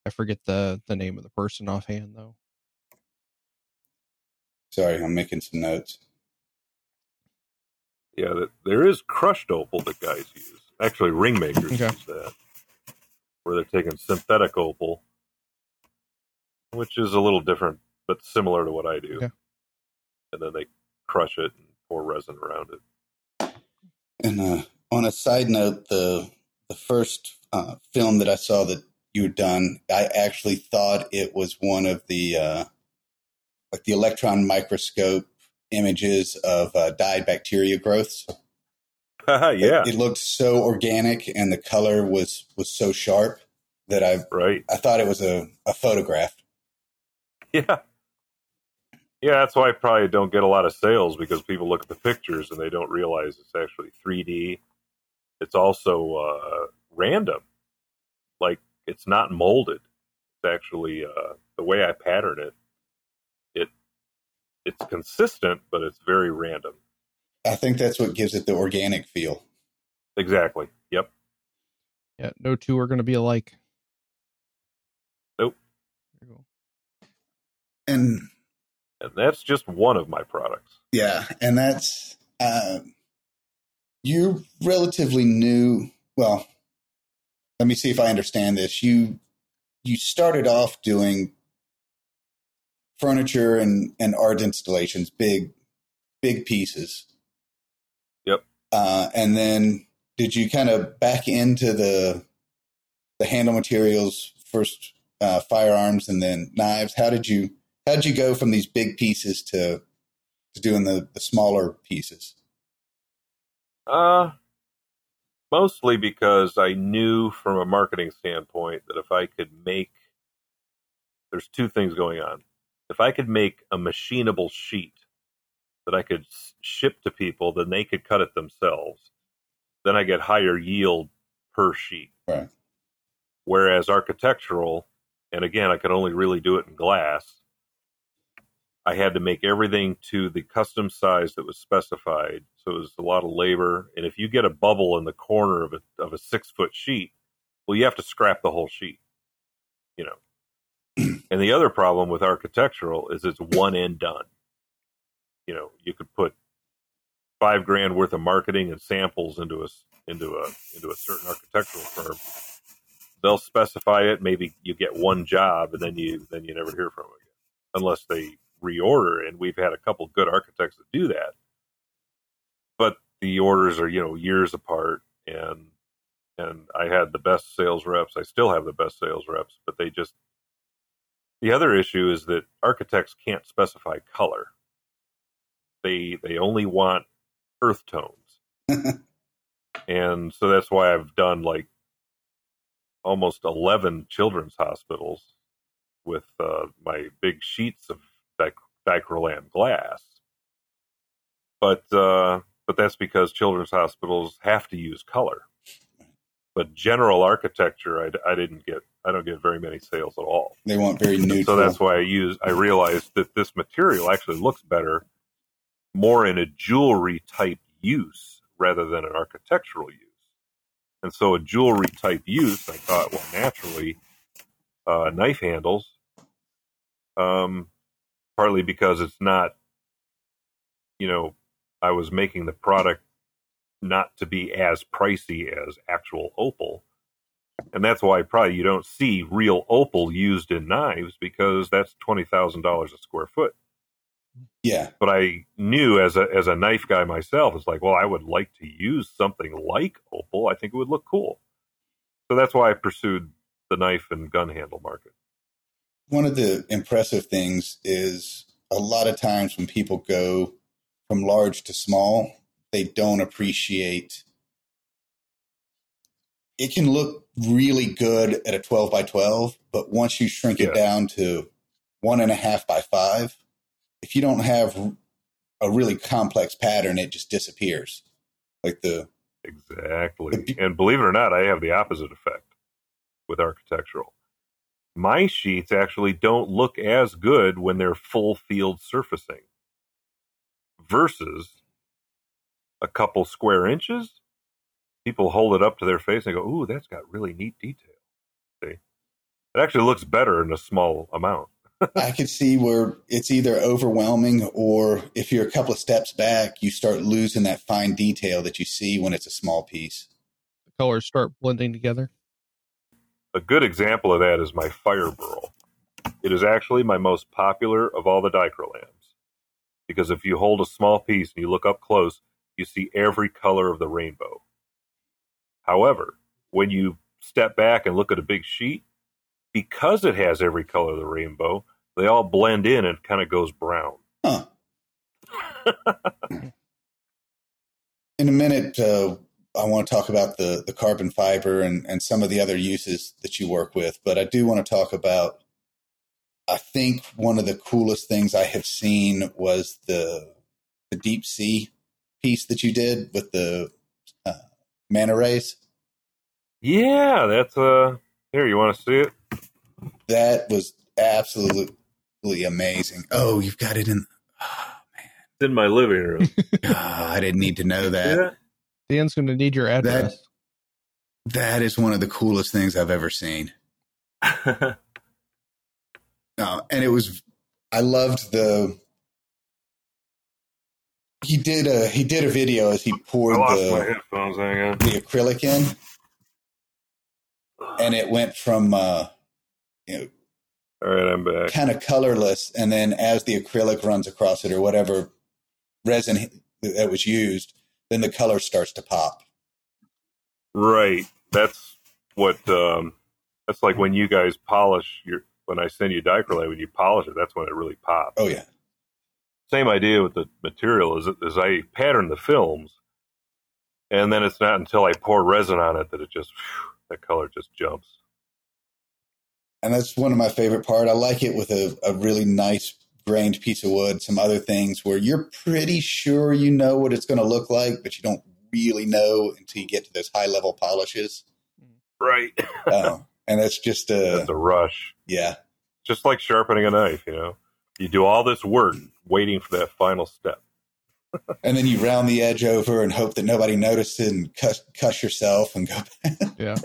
I forget the, the name of the person offhand, though. Sorry, I'm making some notes. Yeah, that, there is crushed opal that guys use. Actually, ring makers okay. use that, where they're taking synthetic opal, which is a little different, but similar to what I do. Okay. And then they crush it and pour resin around it. And uh, on a side note, the the first uh, film that I saw that you had done, I actually thought it was one of the uh, like the electron microscope images of uh, dyed bacteria growths. yeah, it, it looked so organic, and the color was was so sharp that I right. I thought it was a, a photograph. Yeah, yeah, that's why I probably don't get a lot of sales, because people look at the pictures and they don't realize it's actually three D. It's also uh, random, like. It's not molded. It's actually uh, the way I pattern it. It it's consistent, but it's very random. I think that's what gives it the organic feel. Exactly. Yep. Yeah. No two are going to be alike. Nope. And and that's just one of my products. Yeah, and that's uh, you're relatively new. Well. Let me see if I understand this. You you started off doing furniture and, and art installations, big big pieces. Yep. Uh, and then did you kind of back into the the handle materials first, uh, firearms, and then knives? How did you how did you go from these big pieces to to doing the, the smaller pieces? Uh. Mostly because I knew from a marketing standpoint that if I could make, there's two things going on. If I could make a machinable sheet that I could ship to people, then they could cut it themselves. Then I get higher yield per sheet. Right. Whereas architectural, and again, I could only really do it in glass. I had to make everything to the custom size that was specified. So it was a lot of labor. And if you get a bubble in the corner of a, of a six foot sheet, well, you have to scrap the whole sheet, you know. And the other problem with architectural is it's one and done. You know, you could put five grand worth of marketing and samples into a, into a, into a certain architectural firm. They'll specify it. Maybe you get one job and then you, then you never hear from them again, unless they reorder. And we've had a couple good architects that do that, but the orders are, you know, years apart. And, and I had the best sales reps. I still have the best sales reps, but they just, the other issue is that architects can't specify color. They, they only want earth tones. And so that's why I've done like almost eleven children's hospitals with uh, my big sheets of Dich- Dichrolam glass. But, uh, but that's because children's hospitals have to use color. But general architecture, I, I didn't get, I don't get very many sales at all. They want very neutral. So that's why I use, I realized that this material actually looks better more in a jewelry type use rather than an architectural use. And so a jewelry type use, I thought, well, naturally, uh, knife handles, um, partly because it's not, you know, I was making the product not to be as pricey as actual opal. And that's why probably you don't see real opal used in knives, because that's twenty thousand dollars a square foot. Yeah. But I knew as a, as a knife guy myself, it's like, well, I would like to use something like opal. I think it would look cool. So that's why I pursued the knife and gun handle market. One of the impressive things is a lot of times when people go from large to small, they don't appreciate. It can look really good at a twelve by twelve, but once you shrink yeah. it down to one and a half by five, if you don't have a really complex pattern, it just disappears. Like the exactly. The, and believe it or not, I have the opposite effect with architectural. My sheets actually don't look as good when they're full field surfacing versus a couple square inches. People hold it up to their face and go, "Ooh, that's got really neat detail." See? It actually looks better in a small amount. I could see where it's either overwhelming, or if you're a couple of steps back, you start losing that fine detail that you see when it's a small piece. The colors start blending together. A good example of that is my Fire Burl. It is actually my most popular of all the Dichrolams, because if you hold a small piece and you look up close, you see every color of the rainbow. However, when you step back and look at a big sheet, because it has every color of the rainbow, they all blend in and kind of goes brown. Huh. In a minute, uh, I want to talk about the, the carbon fiber and, and some of the other uses that you work with. But I do want to talk about, I think one of the coolest things I have seen was the the deep sea piece that you did with the uh, manta rays. Yeah, that's a... Uh... Here, you want to see it? That was absolutely amazing. Oh, you've got it in... Oh, man. It's in my living room. Oh, I didn't need to know that. Yeah. Dan's going to need your address. That, that is one of the coolest things I've ever seen. uh, and it was... I loved the... He did a, he did a video as he poured I lost the, my headphones, hang on. the acrylic in. And it went from, uh, you know, all right, I'm back. Kind of colorless. And then as the acrylic runs across it or whatever resin that was used, then the color starts to pop. Right. That's what, um, that's like when you guys polish your, when I send you Dichrolam, when you polish it, that's when it really pops. Oh, yeah. Same idea with the material is, is I pattern the films. And then it's not until I pour resin on it that it just... Whew, that color just jumps. And that's one of my favorite part. I like it with a, a really nice grained piece of wood, some other things where you're pretty sure you know what it's going to look like, but you don't really know until you get to those high level polishes. Right. Oh, and that's just a, that's a rush. Yeah. Just like sharpening a knife, you know? You do all this work waiting for that final step. And then you round the edge over and hope that nobody noticed it and cuss, cuss yourself and go back. Yeah.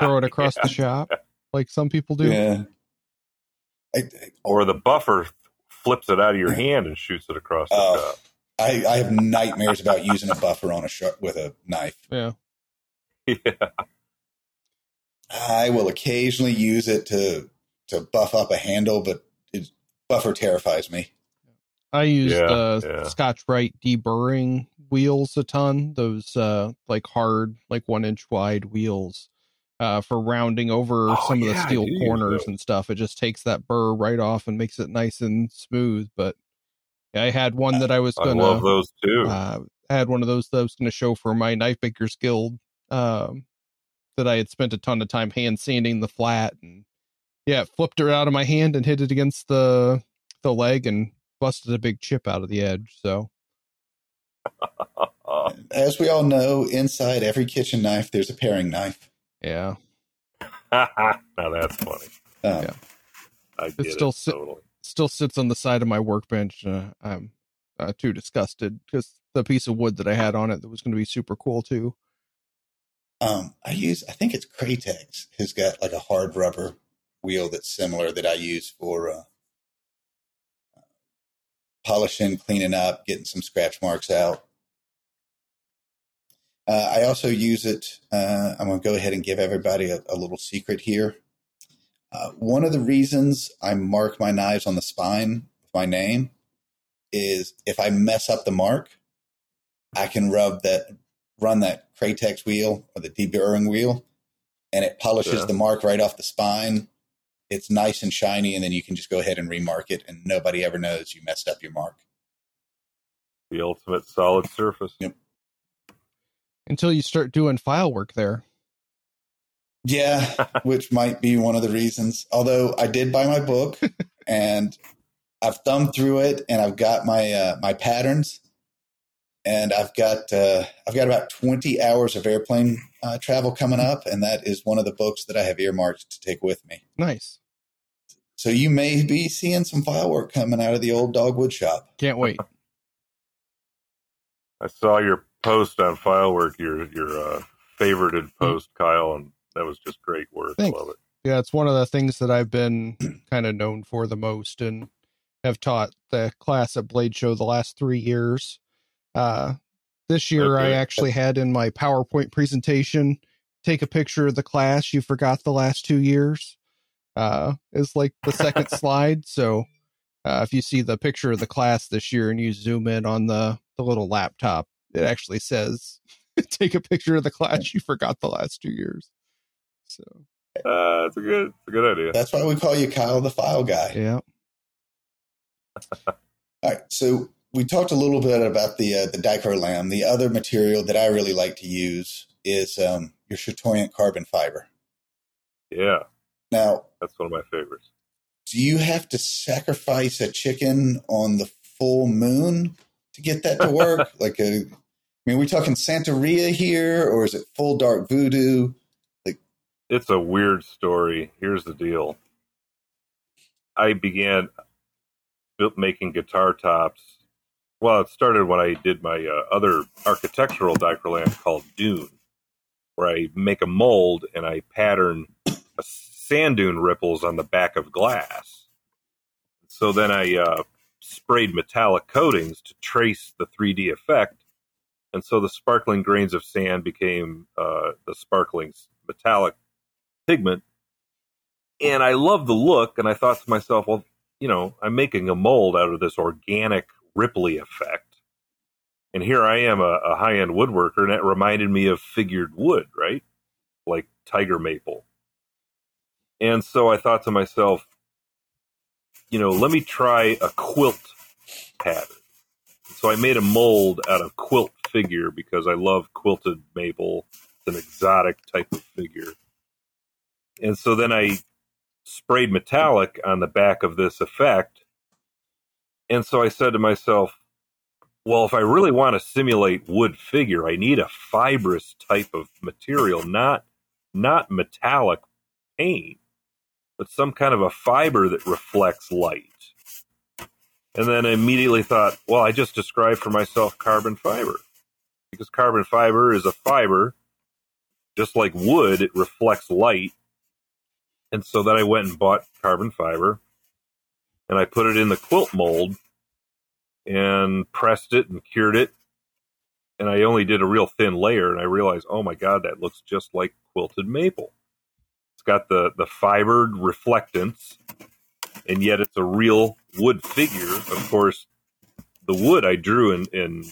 Throw it across yeah. the shop like some people do. Yeah. I, I, or the buffer flips it out of your hand and shoots it across the uh, shop. I, I have nightmares about using a buffer on a sharp with a knife. Yeah. Yeah. I will occasionally use it to to buff up a handle, but it, buffer terrifies me. I use yeah, the yeah. Scotch-Brite deburring wheels a ton. Those uh, like hard, like one inch wide wheels uh, for rounding over oh, some yeah, of the steel dude, corners and stuff. It just takes that burr right off and makes it nice and smooth. But I had one that I was going to love those too. Uh, I had one of those that I was going to show for my Knife Makers Guild um, that I had spent a ton of time hand sanding the flat, and yeah, it flipped her out of my hand and hit it against the the leg and busted a big chip out of the edge. So as we all know, inside every kitchen knife there's a paring knife. Yeah. Now that's funny. Um, yeah. I get it still it, si- totally. still sits on the side of my workbench. Uh, I'm uh, too disgusted because the piece of wood that I had on it that was going to be super cool too. Um, I use I think it's Kratex who's got like a hard rubber wheel that's similar that I use for uh polishing, cleaning up, getting some scratch marks out. Uh, I also use it. Uh, I'm going to go ahead and give everybody a, a little secret here. Uh, one of the reasons I mark my knives on the spine with my name is if I mess up the mark, I can rub that, run that Kratex wheel or the deburring wheel, and it polishes yeah. the mark right off the spine. It's nice and shiny, and then you can just go ahead and remark it, and nobody ever knows you messed up your mark. The ultimate solid surface. Yep. Until you start doing file work there. Yeah, which might be one of the reasons. Although I did buy my book, and I've thumbed through it, and I've got my uh, my patterns, and I've got uh, I've got about twenty hours of airplane uh, travel coming up, and that is one of the books that I have earmarked to take with me. Nice. So you may be seeing some file work coming out of the old Dogwood shop. Can't wait. I saw your post on file work, your your uh, favorited post, mm-hmm. Kyle, and that was just great work. Thanks. Love it. Yeah, it's one of the things that I've been kind of known for the most and have taught the class at Blade Show the last three years. Uh, this year, okay. I actually had in my PowerPoint presentation, take a picture of the class. You forgot the last two years. Uh, is like the second slide. So, uh, if you see the picture of the class this year and you zoom in on the, the little laptop, it actually says, take a picture of the class. You forgot the last two years. So, uh, it's a good, it's a good idea. That's why we call you Kyle, the file guy. Yeah. All right. So we talked a little bit about the, uh, the Dichrolam. The other material that I really like to use is, um, your Chatoyant carbon fiber. Yeah. Now, that's one of my favorites. Do you have to sacrifice a chicken on the full moon to get that to work? Like, a, I mean, are we talking Santeria here, or is it full dark voodoo? Like, it's a weird story. Here's the deal. I began making guitar tops. Well, it started when I did my uh, other architectural Dichrolam called Dune, where I make a mold and I pattern a sand dune ripples on the back of glass. So then I uh, sprayed metallic coatings to trace the three D effect. And so the sparkling grains of sand became uh, the sparkling metallic pigment. And I loved the look. And I thought to myself, well, you know, I'm making a mold out of this organic ripply effect. And here I am, a, a high-end woodworker, and it reminded me of figured wood, right? Like tiger maple. And so I thought to myself, you know, let me try a quilt pattern. So I made a mold out of quilt figure because I love quilted maple. It's an exotic type of figure. And so then I sprayed metallic on the back of this effect. And so I said to myself, well, if I really want to simulate wood figure, I need a fibrous type of material, not not metallic paint, but some kind of a fiber that reflects light. And then I immediately thought, well, I just described for myself carbon fiber. Because carbon fiber is a fiber, just like wood, it reflects light. And so then I went and bought carbon fiber, and I put it in the quilt mold, and pressed it and cured it. And I only did a real thin layer, and I realized, oh my God, that looks just like quilted maple. It's got the, the fibered reflectance, and yet it's a real wood figure. Of course, the wood I drew in, in,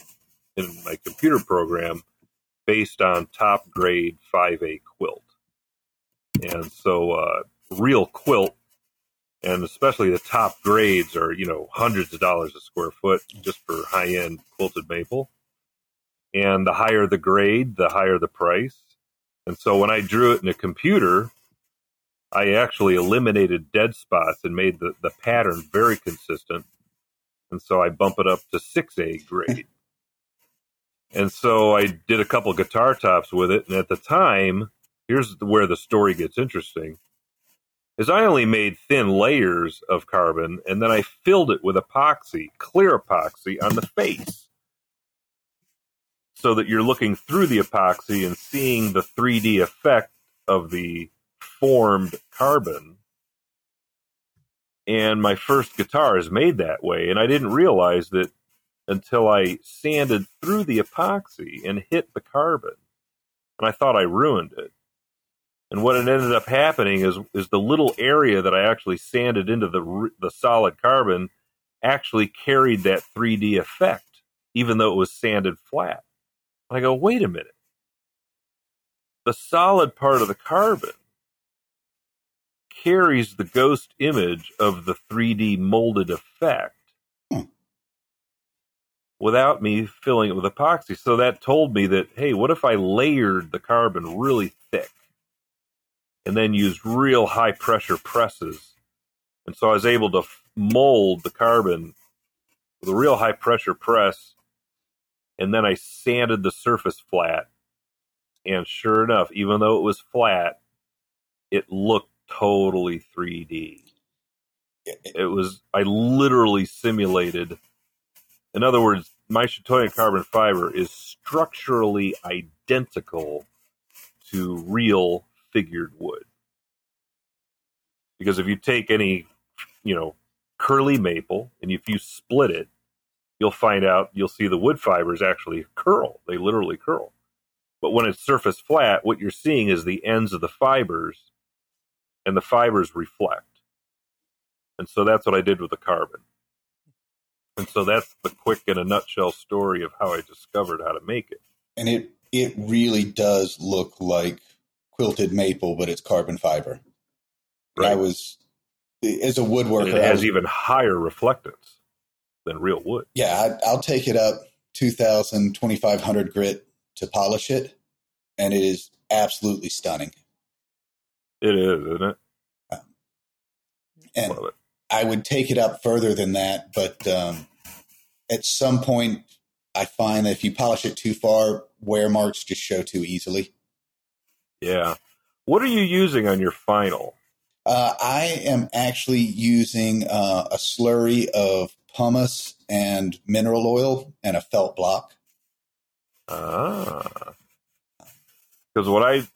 in my computer program based on top grade five A quilt. And so uh, real quilt, and especially the top grades are, you know, hundreds of dollars a square foot just for high-end quilted maple. And the higher the grade, the higher the price. And so when I drew it in a computer, I actually eliminated dead spots and made the, the pattern very consistent. And so I bump it up to six A grade. And so I did a couple guitar tops with it. And at the time, here's where the story gets interesting, is I only made thin layers of carbon, and then I filled it with epoxy, clear epoxy, on the face, so that you're looking through the epoxy and seeing the three D effect of the formed carbon. And my first guitar is made that way, and I didn't realize that until I sanded through the epoxy and hit the carbon, and I thought I ruined it. And what it ended up happening is is the little area that I actually sanded into the the solid carbon actually carried that three D effect, even though it was sanded flat. And I go, wait a minute. The solid part of the carbon carries the ghost image of the three D molded effect without me filling it with epoxy. So that told me that, hey, what if I layered the carbon really thick? And then used real high pressure presses. And so I was able to mold the carbon with a real high pressure press. And then I sanded the surface flat. And sure enough, even though it was flat, it looked totally three D. It was, I literally simulated. In other words, my Chitoyan carbon fiber is structurally identical to real figured wood. Because if you take any, you know, curly maple, and if you split it, you'll find out, you'll see the wood fibers actually curl. They literally curl. But when it's surface flat, what you're seeing is the ends of the fibers, and the fibers reflect. And so that's what I did with the carbon. And so that's the quick in a nutshell story of how I discovered how to make it. And it, it really does look like quilted maple, but it's carbon fiber. Right. I was, as a woodworker, and it has was, even higher reflectance than real wood. Yeah, I, I'll take it up two thousand, twenty-five hundred grit to polish it, and it is absolutely stunning. It is, isn't it? Um, and Love it. I would take it up further than that, but um, at some point, I find that if you polish it too far, wear marks just show too easily. Yeah. What are you using on your final? Uh, I am actually using uh, a slurry of pumice and mineral oil and a felt block. Ah. Because what I,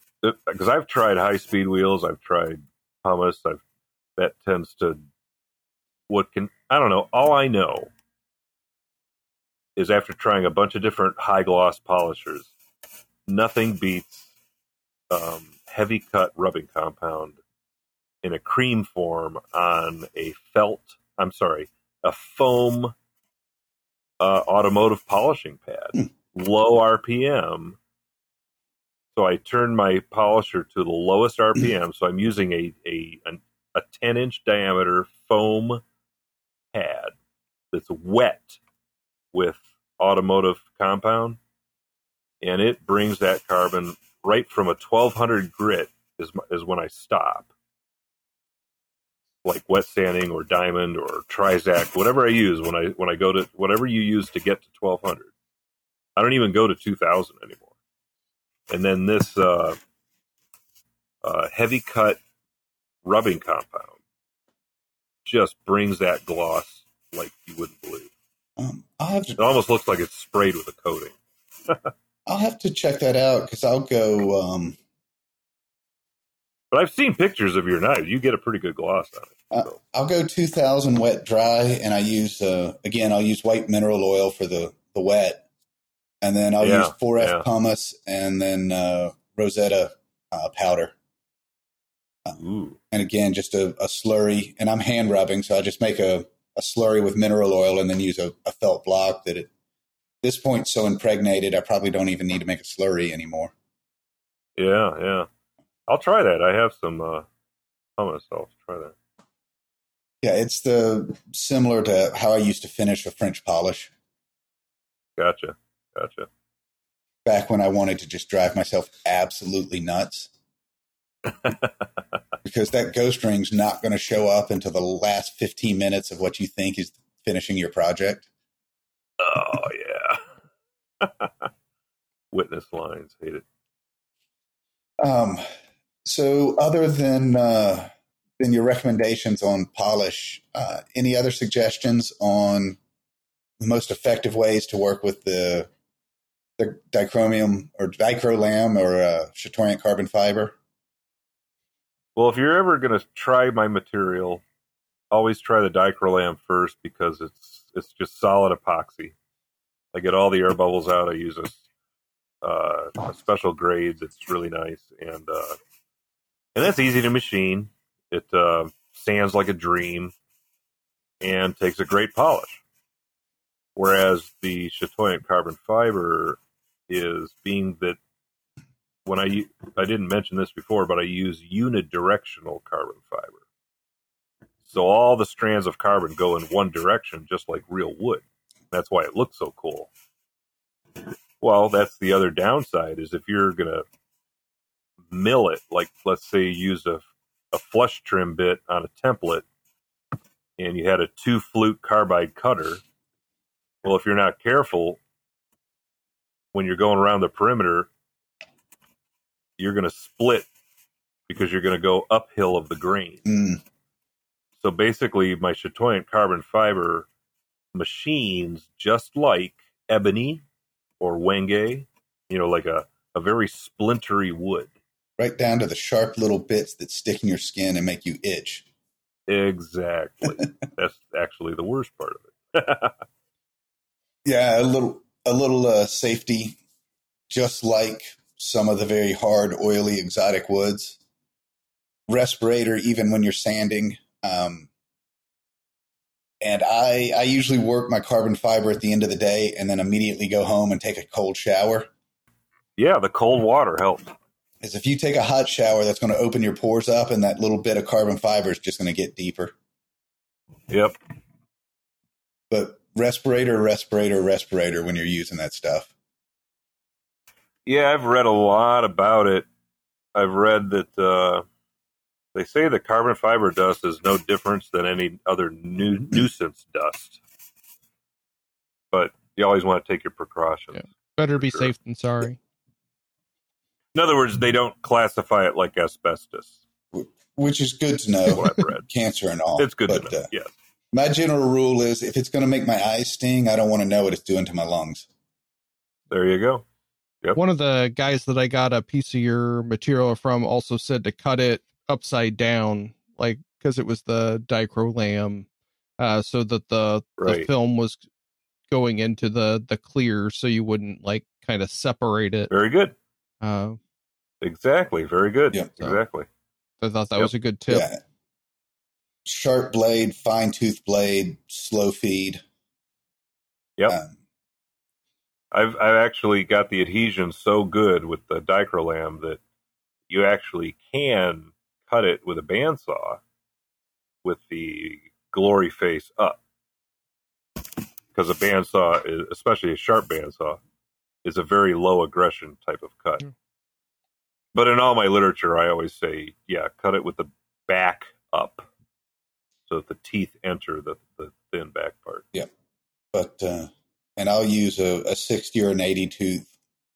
because I've tried high-speed wheels, I've tried pumice, I've, that tends to, what can, I don't know, all I know is after trying a bunch of different high-gloss polishers, nothing beats Um, heavy cut rubbing compound in a cream form on a felt, I'm sorry, a foam uh, automotive polishing pad, mm. low R P M. So I turn my polisher to the lowest R P M. So I'm using a, a, a ten inch diameter foam pad that's wet with automotive compound. And it brings that carbon right from a twelve hundred grit is is when I stop. Like wet sanding or diamond or Trizac, whatever I use when I when I go to, whatever you use to get to twelve hundred. I don't even go to two thousand anymore. And then this uh, uh, heavy cut rubbing compound just brings that gloss like you wouldn't believe. Um, I'll have to, it almost looks like it's sprayed with a coating. I'll have to check that out because I'll go. Um, but I've seen pictures of your knife. You get a pretty good gloss on it. So. I'll go two thousand wet dry, and I use, uh, again, I'll use white mineral oil for the, the wet. And then I'll yeah, use four F yeah. pumice and then uh, Rosetta uh, powder. Um, and again, just a, a slurry. And I'm hand rubbing, so I just make a, a slurry with mineral oil and then use a, a felt block that it, at this point, so impregnated, I probably don't even need to make a slurry anymore. Yeah, yeah. I'll try that. I have some uh, hummus. I'll try that. Yeah, it's the similar to how I used to finish a French polish. Gotcha, gotcha. Back when I wanted to just drive myself absolutely nuts. Because that ghost ring's not going to show up until the last fifteen minutes of what you think is finishing your project. Oh, yeah. Witness lines. Hate it. Um, so other than, uh, than your recommendations on polish, uh, any other suggestions on the most effective ways to work with the, the dichromium or dichrolam or, uh, Chateaubriand carbon fiber? Well, if you're ever going to try my material, always try the dichrolam first because it's, it's just solid epoxy. I get all the air bubbles out. I use a, uh, a special grade that's really nice, and uh, and that's easy to machine. It uh, sands like a dream, and takes a great polish. Whereas the Chateaubriand carbon fiber is being that when I I didn't mention this before, but I use unidirectional carbon fiber. So all the strands of carbon go in one direction, just like real wood. That's why it looks so cool. Well, that's the other downside, is if you're going to mill it, like let's say you use a, a flush trim bit on a template and you had a two flute carbide cutter. Well, if you're not careful, when you're going around the perimeter, you're going to split because you're going to go uphill of the grain. Mm. So basically, my Chateaubriand carbon fiber machines just like ebony or wenge, you know, like a, a very splintery wood. Right down to the sharp little bits that stick in your skin and make you itch. Exactly. That's actually the worst part of it. Yeah, a little, a little uh, safety, just like some of the very hard, oily, exotic woods. Respirator, even when you're sanding. Um, and I, I usually work my carbon fiber at the end of the day and then immediately go home and take a cold shower. Yeah. The cold water helps. Cause if you take a hot shower, that's going to open your pores up and that little bit of carbon fiber is just going to get deeper. Yep. But respirator, respirator, respirator when you're using that stuff. Yeah. I've read a lot about it. I've read that, uh, they say the carbon fiber dust is no different than any other nu- nuisance dust. But you always want to take your precautions. Yeah. Better be sure. Safe than sorry. In other words, they don't classify it like asbestos. Which is good to know. Cancer and all. It's good but, to know, uh, yes. My general rule is if it's going to make my eyes sting, I don't want to know what it's doing to my lungs. There you go. Yep. One of the guys that I got a piece of your material from also said to cut it upside down, like because it was the dichrolam, uh, so that the, right. the film was going into the the clear, so you wouldn't like kind of separate it. Very good. Uh, exactly. Very good. Yeah. So exactly. I thought that yep. was a good tip. Yeah. Sharp blade, fine tooth blade, slow feed. Yep. Um, I've I've actually got the adhesion so good with the dichrolam that you actually can cut it with a bandsaw with the glory face up, because a bandsaw, is, especially a sharp bandsaw, is a very low aggression type of cut. Mm. But in all my literature, I always say, yeah, cut it with the back up so that the teeth enter the, the thin back part. Yeah. But, uh, and I'll use a, a sixty or an eighty tooth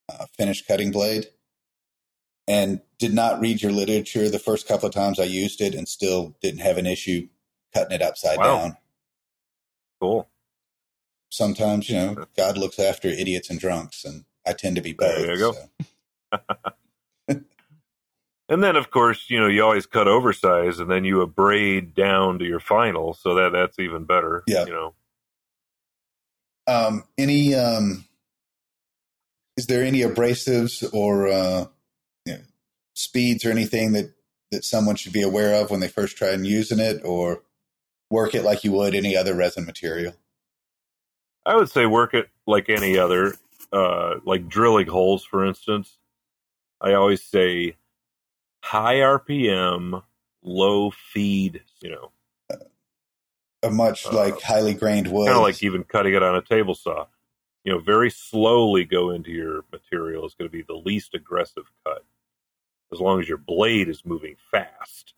uh, finished cutting blade. And did not read your literature the first couple of times I used it and still didn't have an issue cutting it upside wow. down. Cool. Sometimes, you know, God looks after idiots and drunks, and I tend to be both. There you go. So. And then, of course, you know, you always cut oversized, and then you abrade down to your final, so that that's even better. Yeah. You know. Um, any, um, is there any abrasives or uh, you know, speeds or anything that, that someone should be aware of when they first try and using it, or work it like you would any other resin material? I would say work it like any other, uh, like drilling holes, for instance. I always say high R P M, low feed, you know. Uh, much uh, like highly grained wood. Kind of like even cutting it on a table saw. You know, very slowly go into your material is going to be the least aggressive cut, as long as your blade is moving fast.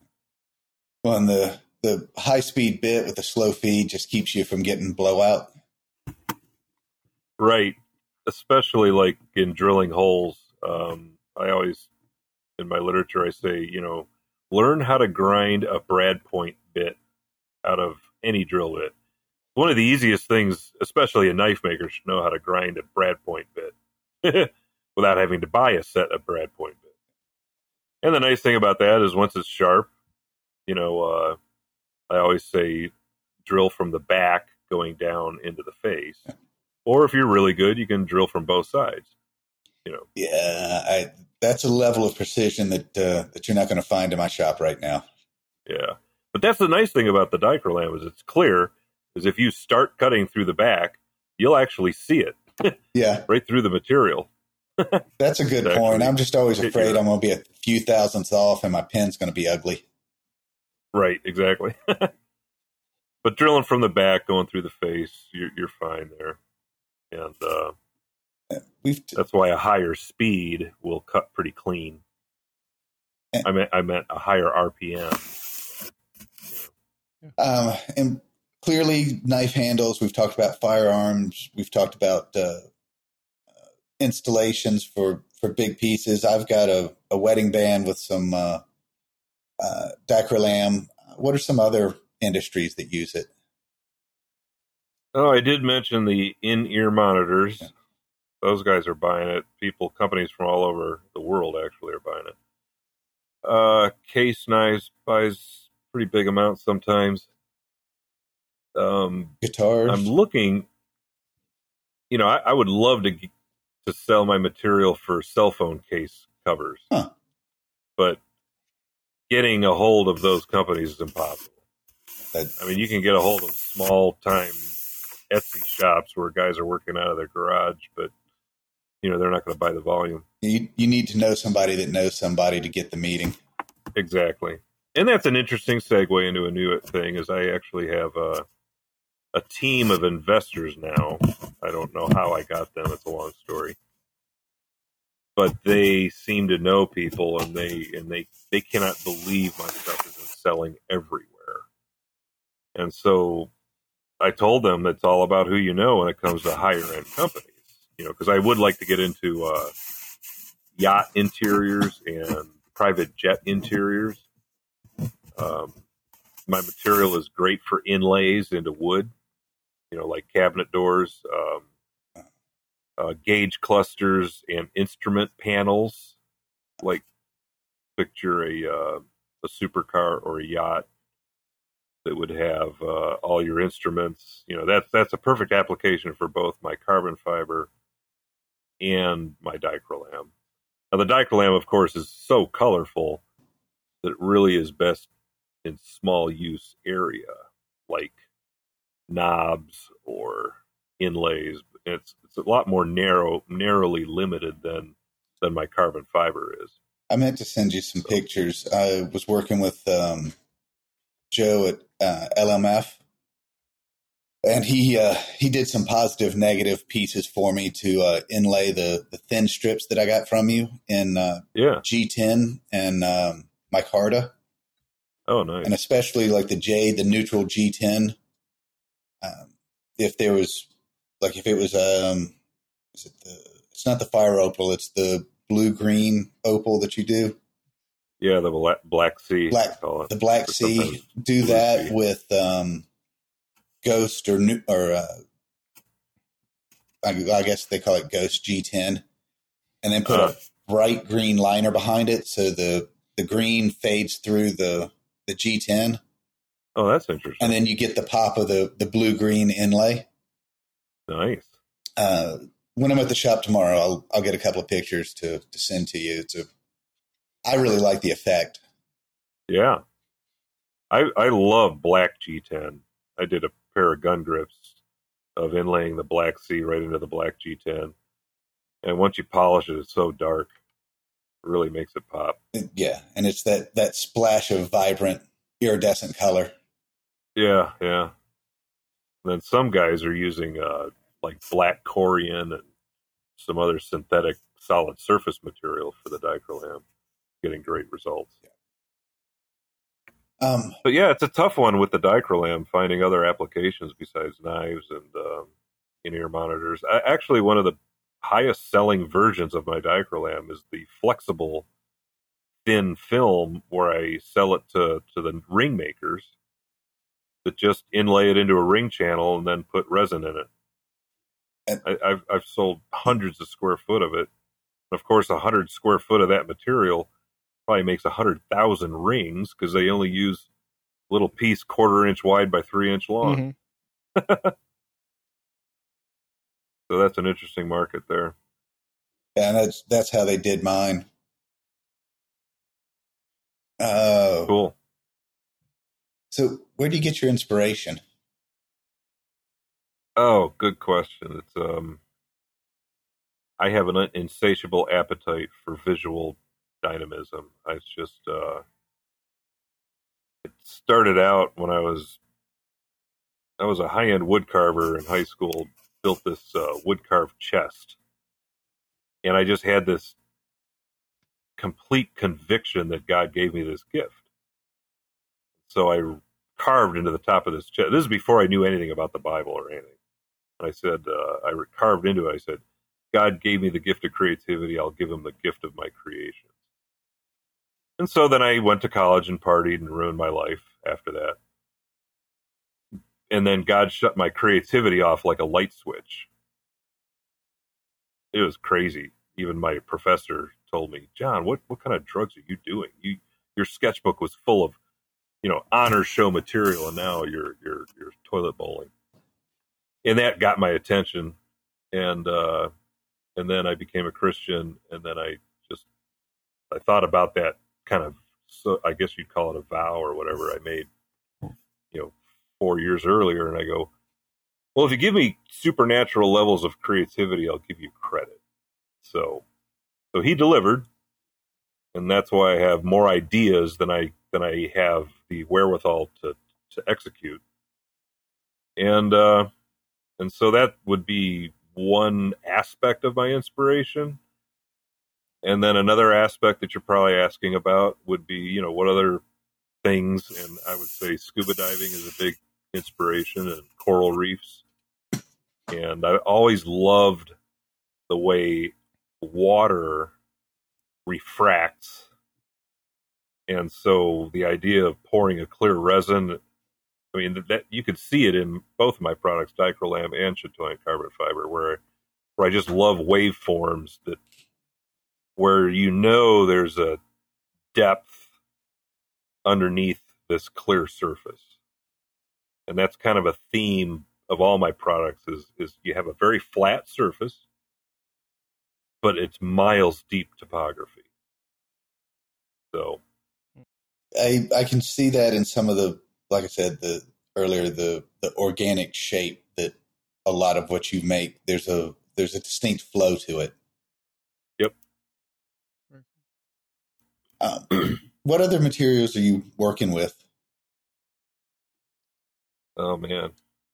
Well, and the, the high-speed bit with the slow feed just keeps you from getting blowout. Right. Especially like in drilling holes. Um, I always, in my literature, I say, you know, learn how to grind a brad point bit out of any drill bit. One of the easiest things, especially a knife maker, should know how to grind a brad point bit without having to buy a set of brad point bits. And the nice thing about that is once it's sharp, you know, uh, I always say drill from the back going down into the face. Or if you're really good, you can drill from both sides. You know, yeah, I, that's a level of precision that uh, that you're not going to find in my shop right now. Yeah, but that's the nice thing about the Dichrolam is it's clear. Is if you start cutting through the back, you'll actually see it. Yeah, right through the material. That's a good exactly. point. I'm just always afraid I'm going to be a few thousandths off, and my pen's going to be ugly. Right, exactly. But drilling from the back, going through the face, you're, you're fine there. And uh, We've t- that's why a higher speed will cut pretty clean. And, I meant I meant a higher R P M. Um, and clearly, knife handles. We've talked about firearms. We've talked about uh, installations for, for big pieces. I've got a, a wedding band with some uh, uh, Dichrolam. What are some other industries that use it? Oh, I did mention the in-ear monitors. Yeah. Those guys are buying it. People, companies from all over the world actually are buying it. Uh, Case Knives buys pretty big amounts sometimes. Um, Guitars. I'm looking. You know, I, I would love to to sell my material for cell phone case covers, huh. But getting a hold of those companies is impossible. That's... I mean, you can get a hold of small-time Etsy shops where guys are working out of their garage, but you know, they're not going to buy the volume. You, you need to know somebody that knows somebody to get the meeting. Exactly. And that's an interesting segue into a new thing is I actually have a, a team of investors now. I don't know how I got them. It's a long story, but they seem to know people and they, and they, they cannot believe my stuff isn't selling everywhere. And so I told them it's all about who you know when it comes to higher end companies, you know, because I would like to get into uh, yacht interiors and private jet interiors. Um, my material is great for inlays into wood, you know, like cabinet doors, um, uh, gauge clusters, and instrument panels. Like picture a uh, a supercar or a yacht that would have uh, all your instruments. You know, that's that's a perfect application for both my carbon fiber and my Dichrolam. Now, the Dichrolam, of course, is so colorful that it really is best in small use area, like knobs or inlays. It's it's a lot more narrow, narrowly limited than than my carbon fiber is. I meant to send you some so. pictures. I was working with um, Joe at Uh, L M F, and he uh, he did some positive negative pieces for me to uh, inlay the, the thin strips that I got from you in uh, yeah. G ten and um, micarta. Oh, nice! And especially like the J, the neutral G ten. Um, if there was like if it was um, is it the? It's not the fire opal. It's the blue green opal that you do. Yeah, the Black, Black Sea. Black, the Black Sea. Do that with um, Ghost or new or uh, I guess they call it Ghost G ten, and then put uh, a bright green liner behind it, so the the green fades through the the G ten. Oh, that's interesting. And then you get the pop of the the blue green inlay. Nice. Uh, when I'm at the shop tomorrow, I'll I'll get a couple of pictures to to send to you. It's a I really like the effect. Yeah, I I love black G ten. I did a pair of gun grips of inlaying the black C right into the black G ten. And once you polish it, it's so dark. It really makes it pop. Yeah. And it's that, that splash of vibrant iridescent color. Yeah. Yeah. And then some guys are using uh, like black corian and some other synthetic solid surface material for the Dichrolam, getting great results. Yeah. Um, but yeah, it's a tough one with the Dichrolam, finding other applications besides knives and um, in-ear monitors. I, actually, one of the highest selling versions of my Dichrolam is the flexible thin film, where I sell it to, to the ring makers that just inlay it into a ring channel and then put resin in it. And, I, I've, I've sold hundreds of square foot of it. And of course, one hundred square foot of that material probably makes one hundred thousand rings, because they only use a little piece quarter inch wide by three inch long. Mm-hmm. So that's an interesting market there. Yeah, and that's, that's how they did mine. Oh, cool. So where do you get your inspiration? Oh, good question. It's um, I have an insatiable appetite for visual dynamism. I just uh, it started out when I was I was a high-end wood carver in high school. Built this uh, wood carved chest, and I just had this complete conviction that God gave me this gift. So I carved into the top of this chest. This is before I knew anything about the Bible or anything. And I said, uh, I carved into it. I said, God gave me the gift of creativity. I'll give him the gift of my creation. And so then I went to college and partied and ruined my life after that. And then God shut my creativity off like a light switch. It was crazy. Even my professor told me, John, what, what kind of drugs are you doing? You, your sketchbook was full of, you know, honor show material, and now you're, you're, you're toilet bowling. And that got my attention. And, uh, and then I became a Christian, and then I I thought about that kind of, so I guess you'd call it a vow or whatever I made, you know, four years earlier. And I go, well, if you give me supernatural levels of creativity, I'll give you credit. So, so he delivered, and that's why I have more ideas than I, than I have the wherewithal to, to execute. And, uh, and so that would be one aspect of my inspiration. And then another aspect that you're probably asking about would be, you know, what other things? And I would say scuba diving is a big inspiration, and coral reefs. And I always loved the way water refracts. And so the idea of pouring a clear resin, I mean, that, that you could see it in both of my products, Dichrolam and Chatoyan Carbon Fiber, where, where I just love waveforms that, where you know there's a depth underneath this clear surface. And that's kind of a theme of all my products, is, is you have a very flat surface, but it's miles deep topography. So I I can see that in some of the, like I said, the earlier, the, the organic shape that a lot of what you make, there's a, there's a distinct flow to it. Um, what other materials are you working with? Oh man,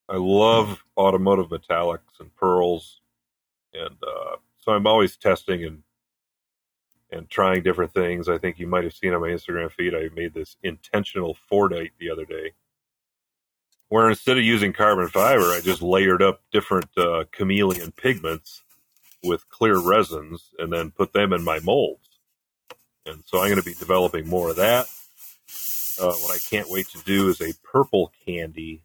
I love automotive metallics and pearls, and uh, so I'm always testing and and trying different things. I think you might have seen on my Instagram feed, I made this intentional Fordite the other day, where instead of using carbon fiber, I just layered up different uh, chameleon pigments with clear resins, and then put them in my molds. And so I'm going to be developing more of that. Uh, what I can't wait to do is a purple candy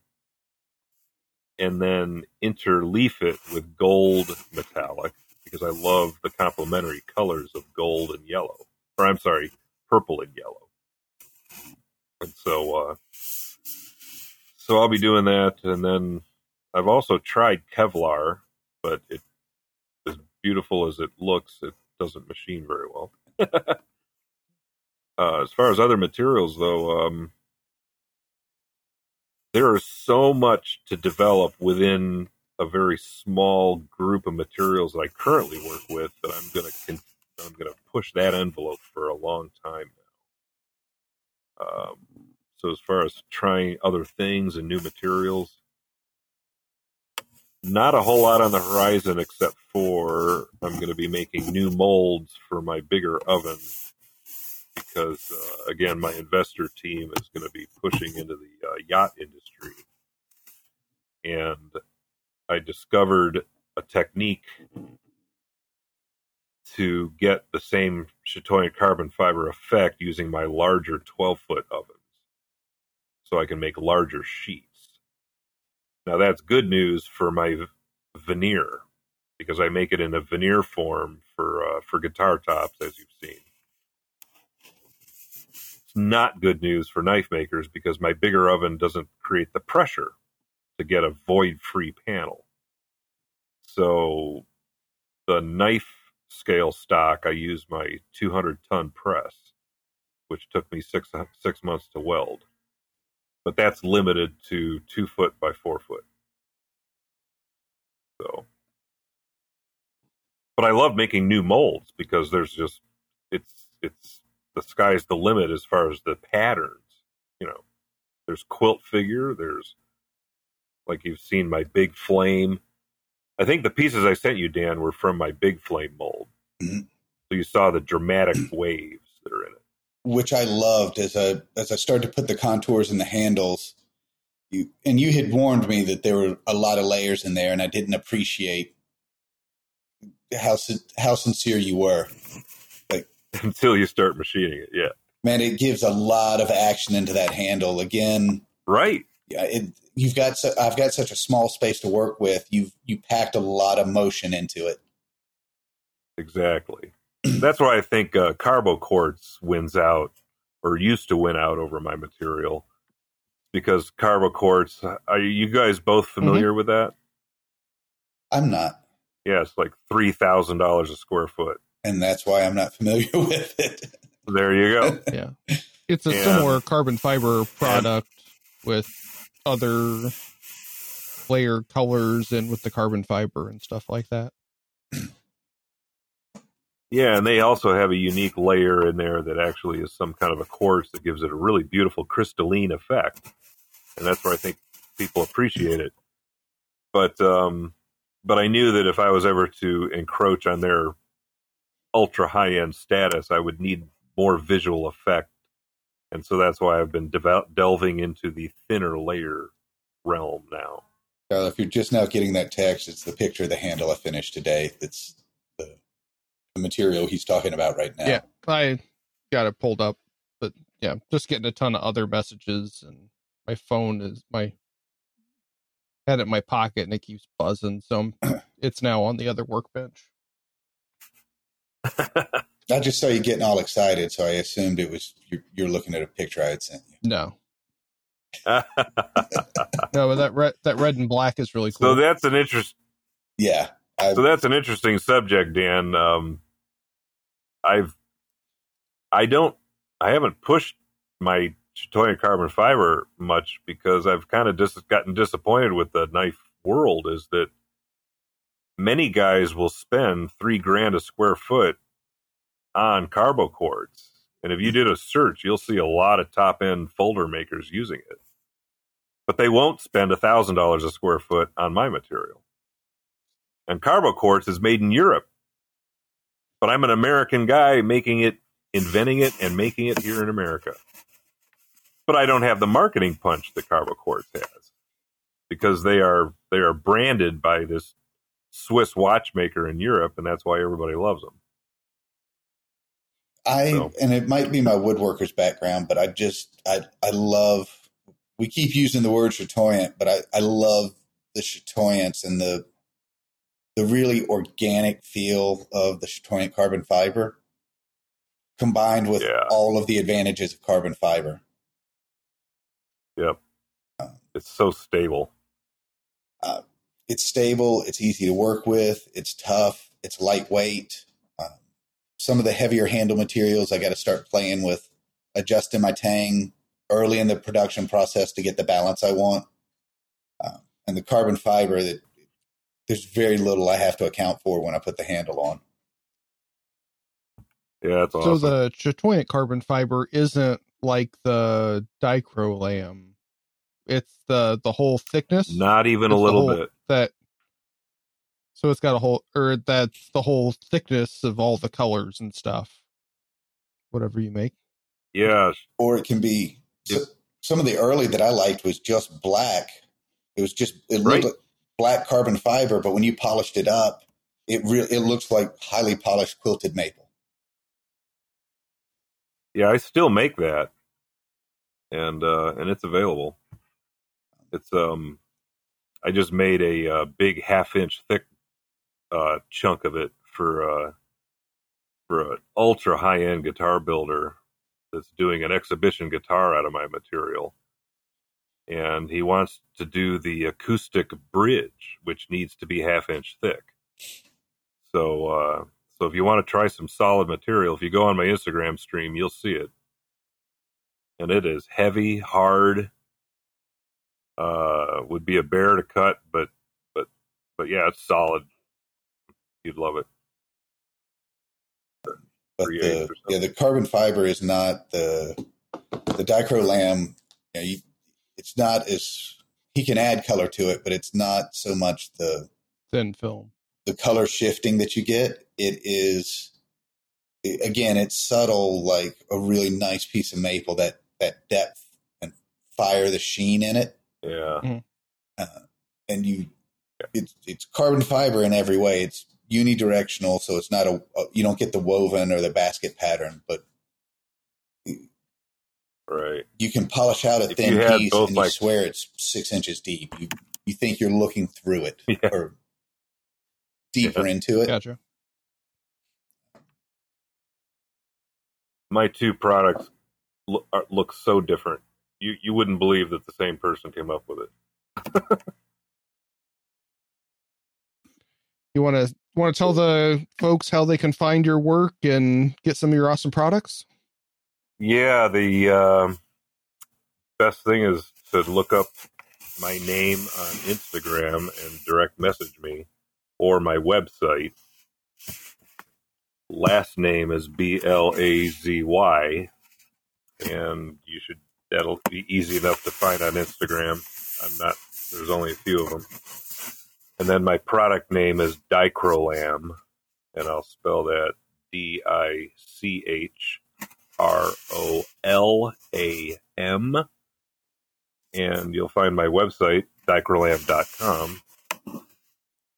and then interleaf it with gold metallic, because I love the complementary colors of gold and yellow, or I'm sorry, purple and yellow. And so, uh, so I'll be doing that. And then I've also tried Kevlar, but it, as beautiful as it looks, it doesn't machine very well. uh, as far as other materials though, um, there is so much to develop within a very small group of materials that I currently work with that I'm going to con- I'm going to push that envelope for a long time now. Um, so as far as trying other things and new materials, not a whole lot on the horizon except for I'm going to be making new molds for my bigger oven because, uh, again, my investor team is going to be pushing into the uh, yacht industry. And I discovered a technique to get the same Chatoyan carbon fiber effect using my larger twelve-foot ovens, so I can make larger sheets. Now, that's good news for my v- veneer, because I make it in a veneer form for uh, for guitar tops, as you've seen. It's not good news for knife makers, because my bigger oven doesn't create the pressure to get a void-free panel. So the knife scale stock, I used my two hundred ton press, which took me six six months to weld. But that's limited to two foot by four foot. So, but I love making new molds, because there's just, it's it's the sky's the limit as far as the patterns. You know, there's quilt figure, there's, like you've seen, my big flame. I think the pieces I sent you, Dan, were from my big flame mold. Mm-hmm. So you saw the dramatic waves that are in it, which I loved. As I as I started to put the contours in the handles, you and you had warned me that there were a lot of layers in there, and I didn't appreciate how how sincere you were. Like, until you start machining it, yeah. Man, it gives a lot of action into that handle again. Right. Yeah. It, You've got so, I've got such a small space to work with. You've you packed a lot of motion into it. Exactly. That's why I think uh, Carbonquartz wins out, or used to win out, over my material, because Carbonquartz. Are you guys both familiar mm-hmm. with that? I'm not. Yeah, it's like three thousand dollars a square foot, and that's why I'm not familiar with it. There you go. Yeah, it's a and, similar carbon fiber product and, with other layer colors and with the carbon fiber and stuff like that. Yeah, and they also have a unique layer in there that actually is some kind of a quartz that gives it a really beautiful crystalline effect. And that's where I think people appreciate it. But um, but I knew that if I was ever to encroach on their ultra high-end status, I would need more visual effect. And so that's why I've been de- delving into the thinner layer realm now. Uh, if you're just now getting that text, it's the picture of the handle I finished today. That's the, the material he's talking about right now. Yeah, I got it pulled up. But yeah, just getting a ton of other messages. And my phone is my head in my pocket and it keeps buzzing. So I'm, it's now on the other workbench. I just saw you getting all excited, so I assumed it was you're, you're looking at a picture I had sent you. No, no, but that red, that red and black is really cool. So that's an interest. Yeah. I've... So that's an interesting subject, Dan. Um, I've, I don't, I haven't pushed my Chatoyan carbon fiber much because I've kind of just dis- gotten disappointed with the knife world. Is that many guys will spend three grand a square foot on Carbonquartz, and if you did a search, you'll see a lot of top end folder makers using it, but they won't spend a thousand dollars a square foot on my material. And Carbonquartz is made in Europe, but I'm an American guy making it, inventing it and making it here in America. But I don't have the marketing punch that Carbonquartz has, because they are they are branded by this Swiss watchmaker in Europe, and that's why everybody loves them. I, so. And it might be my woodworker's background, but I just, I, I love, we keep using the word Chatoyan, but I, I love the chatoyance and the the really organic feel of the chatoyant carbon fiber combined with yeah. all of the advantages of carbon fiber. Yep. Um, it's so stable. Uh, it's stable. It's easy to work with. It's tough. It's lightweight. Um, some of the heavier handle materials, I got to start playing with adjusting my tang early in the production process to get the balance I want. Uh, and the carbon fiber, that there's very little I have to account for when I put the handle on. Yeah, that's awesome. So the chatoyant carbon fiber isn't like the Dichrolam. It's the, the whole thickness. Not even it's a little whole, bit. That. So it's got a whole, or that's the whole thickness of all the colors and stuff. Whatever you make. Yeah. Or it can be, so, some of the early that I liked was just black. It was just, it right. looked like black carbon fiber, but when you polished it up, it really, it looks like highly polished quilted maple. Yeah, I still make that. And, uh, and it's available. It's, um, I just made a, a big half inch thick, uh, chunk of it for, uh, for an ultra high end guitar builder that's doing an exhibition guitar out of my material. And he wants to do the acoustic bridge, which needs to be half inch thick. So, uh, so if you want to try some solid material, if you go on my Instagram stream, you'll see it. And it is heavy, hard, uh, would be a bear to cut, but, but, but yeah, it's solid. You'd love it. But the, yeah, the carbon fiber is not the, the Dichrolam. You know, you, it's not as, he can add color to it, but it's not so much the thin film, the color shifting that you get. It is, it, again, it's subtle, like a really nice piece of maple, that, that depth and fire, the sheen in it. Yeah. Mm-hmm. Uh, and you, yeah. it's, it's carbon fiber in every way. It's unidirectional, so it's not a, you don't get the woven or the basket pattern, but right, you can polish out a if thin piece and like, you swear it's six inches deep. You you think you're looking through it yeah. or deeper yeah. into it. Gotcha. My two products look, are, look so different. You you wouldn't believe that the same person came up with it. You want to want to tell the folks how they can find your work and get some of your awesome products? Yeah, the uh, best thing is to look up my name on Instagram and direct message me, or my website. Last name is B L A Z Y, and you should that'll be easy enough to find on Instagram. I'm not. There's only a few of them. And then my product name is Dichrolam, and I'll spell that D I C H R O L A M. And you'll find my website, dichrolam dot com,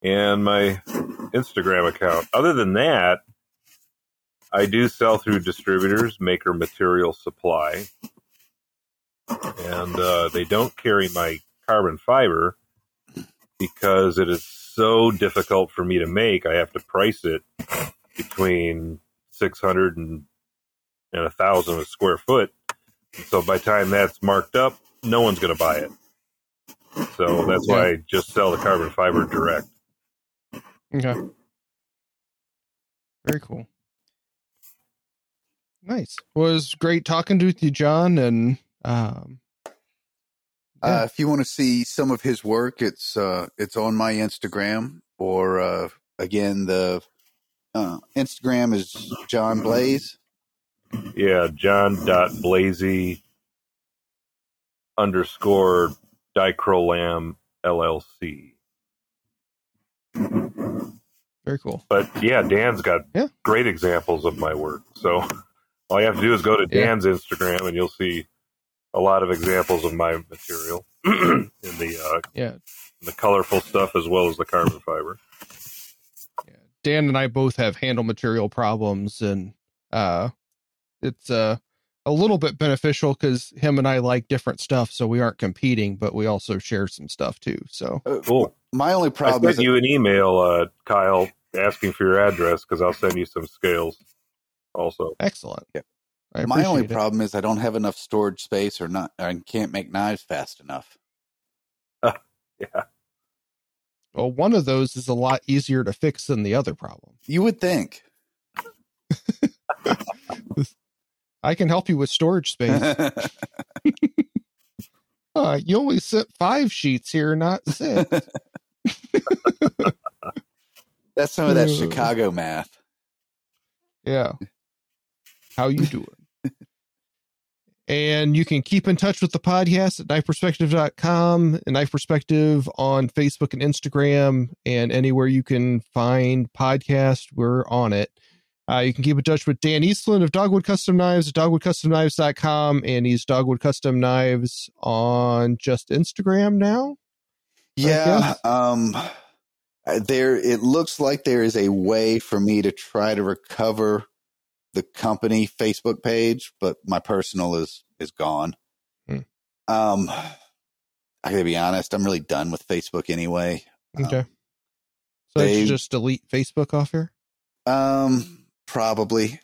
and my Instagram account. Other than that, I do sell through distributors, Maker Material Supply, and uh, they don't carry my carbon fiber, because it is so difficult for me to make. I have to price it between six hundred and, and one thousand a square foot. So by the time that's marked up, no one's going to buy it. So that's why I just sell the carbon fiber direct. Okay. Very cool. Nice. Well, it was great talking to you, John, and... um Uh, if you want to see some of his work, it's uh, it's on my Instagram, or uh, again, the uh, Instagram is John Blaze. Yeah, John.Blazy underscore Dichrolam L L C. Very cool. But yeah, Dan's got yeah. great examples of my work. So all you have to do is go to Dan's yeah. Instagram, and you'll see a lot of examples of my material in the uh, yeah. in the colorful stuff as well as the carbon fiber. Yeah. Dan and I both have handle material problems, and uh, it's uh, a little bit beneficial because him and I like different stuff, so we aren't competing, but we also share some stuff too. So uh, cool. My only problem I sent is you an email, uh, Kyle, asking for your address because I'll send you some scales. Also, excellent. Yeah. My only it. problem is I don't have enough storage space, or not, I can't make knives fast enough. Uh, yeah. Well, one of those is a lot easier to fix than the other problem. You would think. I can help you with storage space. uh, you only sent five sheets here, not six. That's some of that Chicago math. Yeah. How you doing? And you can keep in touch with the podcast at knife perspective dot com and Knife Perspective on Facebook and Instagram, and anywhere you can find podcasts, we're on it. Uh, you can keep in touch with Dan Eastland of Dogwood Custom Knives at dogwood custom knives dot com, and he's Dogwood Custom Knives on just Instagram now. Yeah. Um, there, it looks like there is a way for me to try to recover the company Facebook page, but my personal is, is gone. Hmm. Um, I gotta be honest. I'm really done with Facebook anyway. Okay. Um, so they, you just delete Facebook off here? Um, probably.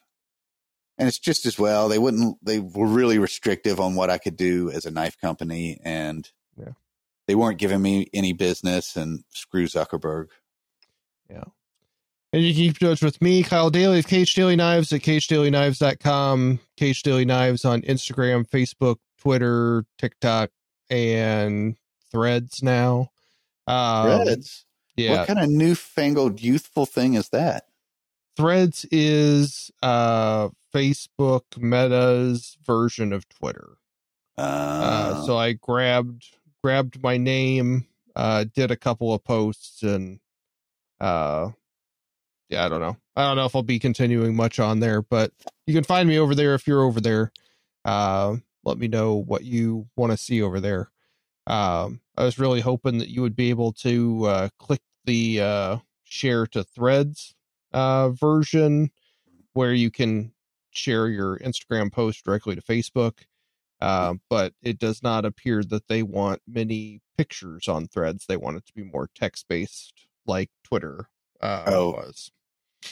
And it's just as well. They wouldn't, they were really restrictive on what I could do as a knife company, and yeah, they weren't giving me any business, and screw Zuckerberg. Yeah. And you can keep in touch with me, Kyle Daly of K H Daly Knives at K H Daly Knives dot com, K H Daly Knives on Instagram, Facebook, Twitter, TikTok, and Threads now. Um, Threads? Yeah. What kind of newfangled youthful thing is that? Threads is uh, Facebook Meta's version of Twitter. Uh, uh, so I grabbed grabbed my name, uh, did a couple of posts, and... Uh, Yeah, I don't know. I don't know if I'll be continuing much on there, but you can find me over there if you're over there. Uh, let me know what you want to see over there. Um, I was really hoping that you would be able to uh, click the uh, share to Threads uh, version, where you can share your Instagram post directly to Facebook. Uh, but it does not appear that they want many pictures on Threads. They want it to be more text-based, like Twitter uh, oh. was.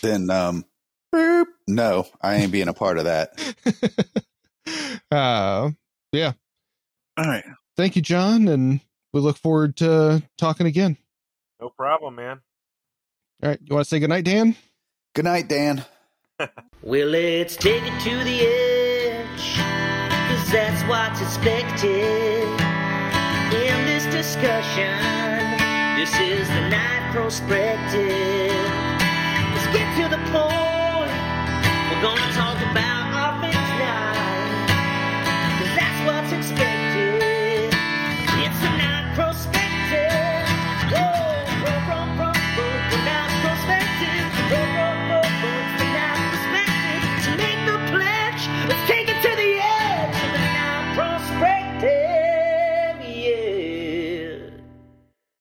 Then, um, burp, no, I ain't being a part of that. uh, yeah. All right. Thank you, John. And we look forward to talking again. No problem, man. All right. You want to say goodnight, Dan? Good night, Dan. Well, let's take it to the edge, because that's what's expected in this discussion. This is the Knife Perspective. Get to the point, we're gonna talk about